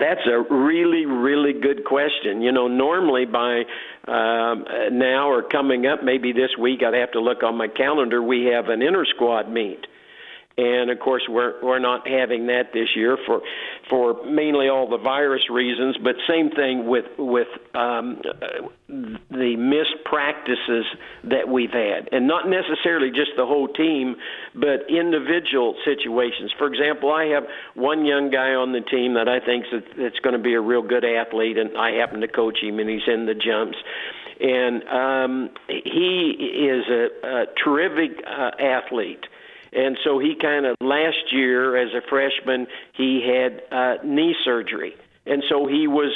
That's a really, really good question. You know, normally by now or coming up, maybe this week, I'd have to look on my calendar, we have an inter-squad meet. And, of course, we're not having that this year for mainly all the virus reasons, but same thing with the missed practices that we've had, and not necessarily just the whole team, but individual situations. For example, I have one young guy on the team that I think that's going to be a real good athlete, and I happen to coach him, and he's in the jumps. And he is a terrific athlete. And so he kind of last year as a freshman, he had knee surgery. And so he was,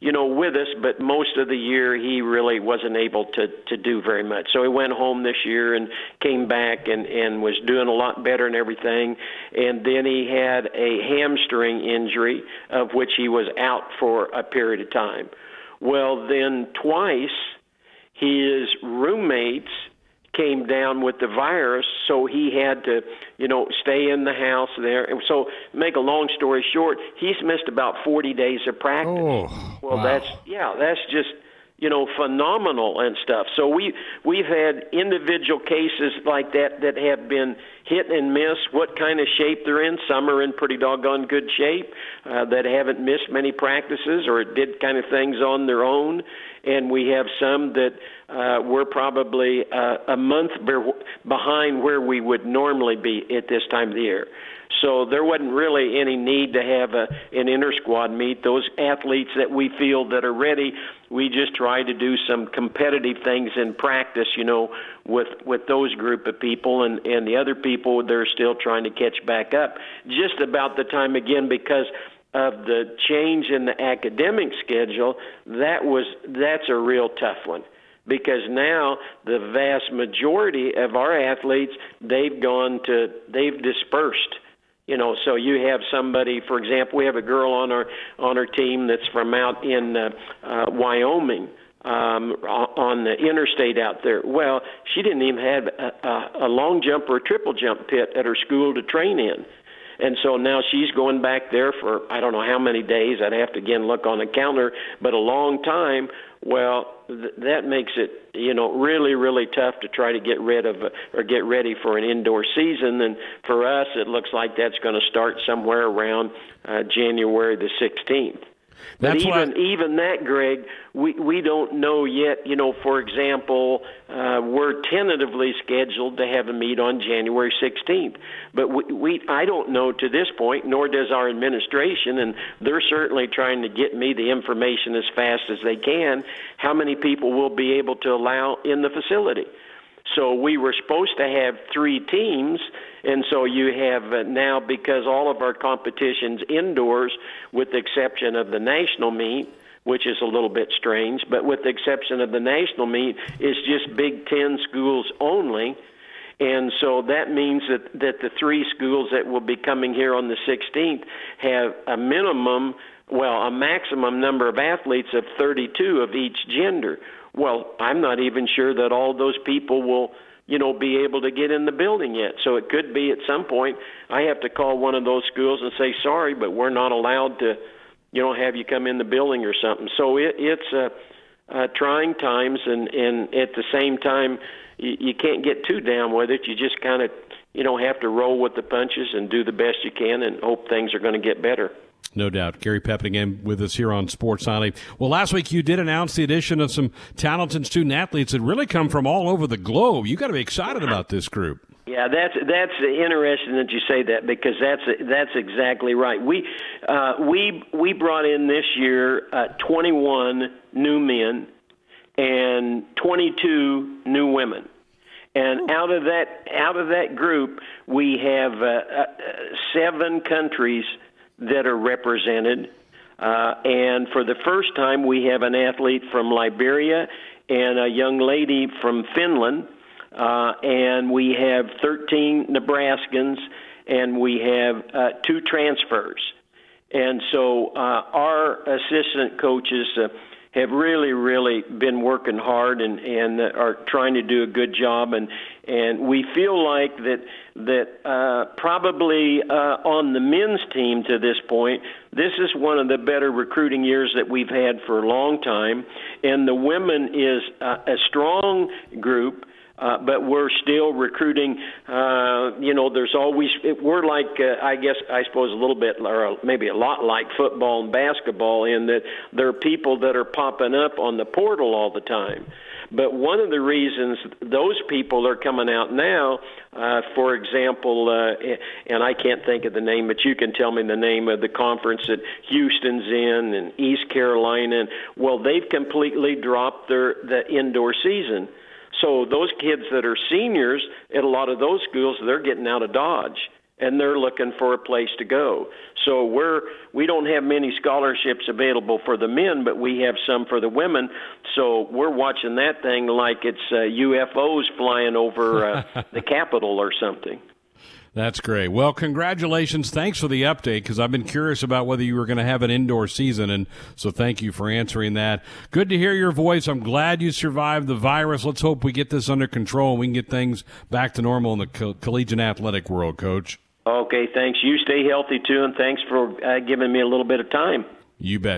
you know, with us, but most of the year he really wasn't able to do very much. So he went home this year and came back and was doing a lot better and everything. And then he had a hamstring injury of which he was out for a period of time. Well, then twice his roommates came down with the virus, so he had to, stay in the house there. And so, make a long story short, he's missed about 40 days of practice. Oh, well, wow. That's just, phenomenal and stuff. So we've had individual cases like that have been hit and miss. What kind of shape they're in? Some are in pretty doggone good shape that haven't missed many practices or did kind of things on their own. And we have some that were probably a month behind where we would normally be at this time of the year. So there wasn't really any need to have an inter-squad meet. Those athletes that we feel that are ready, we just try to do some competitive things in practice, with those group of people. And the other people, they're still trying to catch back up just about the time again because of the change in the academic schedule. That's a real tough one. Because now the vast majority of our athletes, they've dispersed. So you have somebody, for example, we have a girl on our team that's from out in Wyoming on the interstate out there. Well, she didn't even have a long jump or a triple jump pit at her school to train in. And so now she's going back there for I don't know how many days. I'd have to, again, look on the calendar, but a long time. Well, that makes it, really, really tough to try to get rid of or get ready for an indoor season. And for us, it looks like that's going to start somewhere around January the 16th. That's even that, Greg, we don't know yet. For example, we're tentatively scheduled to have a meet on January 16th. But I don't know to this point, nor does our administration, and they're certainly trying to get me the information as fast as they can, how many people we'll be able to allow in the facility. So we were supposed to have 3 teams, and so you have now, because all of our competition's indoors, with the exception of the national meet, which is a little bit strange, but with the exception of the national meet, it's just Big Ten schools only. And so that means that the 3 schools that will be coming here on the 16th have a maximum number of athletes of 32 of each gender. Well, I'm not even sure that all those people will, be able to get in the building yet. So it could be at some point I have to call one of those schools and say, sorry, but we're not allowed to, have you come in the building or something. So it's trying times, and at the same time, you can't get too down with it. You just kind of, have to roll with the punches and do the best you can and hope things are going to get better. No doubt. Gary Pepperding with us here on Sports Alley. Well, last week you did announce the addition of some talented student-athletes that really come from all over the globe. You've got to be excited about this group. Yeah, that's interesting that you say that because that's exactly right. We brought in this year 21 new men and 22 new women. And out of that group, we have 7 countries that are represented, and for the first time we have an athlete from Liberia and a young lady from Finland, and we have 13 Nebraskans, and we have 2 transfers. And so our assistant coaches have really, really been working hard and are trying to do a good job. And we feel like that probably on the men's team to this point, this is one of the better recruiting years that we've had for a long time. And the women is a strong group. But we're still recruiting. There's always we're like a little bit or maybe a lot like football and basketball in that there are people that are popping up on the portal all the time. But one of the reasons those people are coming out now, for example, and I can't think of the name, but you can tell me the name of the conference that Houston's in and East Carolina. And, well, they've completely dropped the indoor season. So those kids that are seniors at a lot of those schools, they're getting out of Dodge, and they're looking for a place to go. So we don't have many scholarships available for the men, but we have some for the women. So we're watching that thing like it's UFOs flying over the Capitol or something. That's great. Well, congratulations. Thanks for the update, because I've been curious about whether you were going to have an indoor season, and so thank you for answering that. Good to hear your voice. I'm glad you survived the virus. Let's hope we get this under control and we can get things back to normal in the collegiate athletic world, Coach. Okay, thanks. You stay healthy, too, and thanks for giving me a little bit of time. You bet.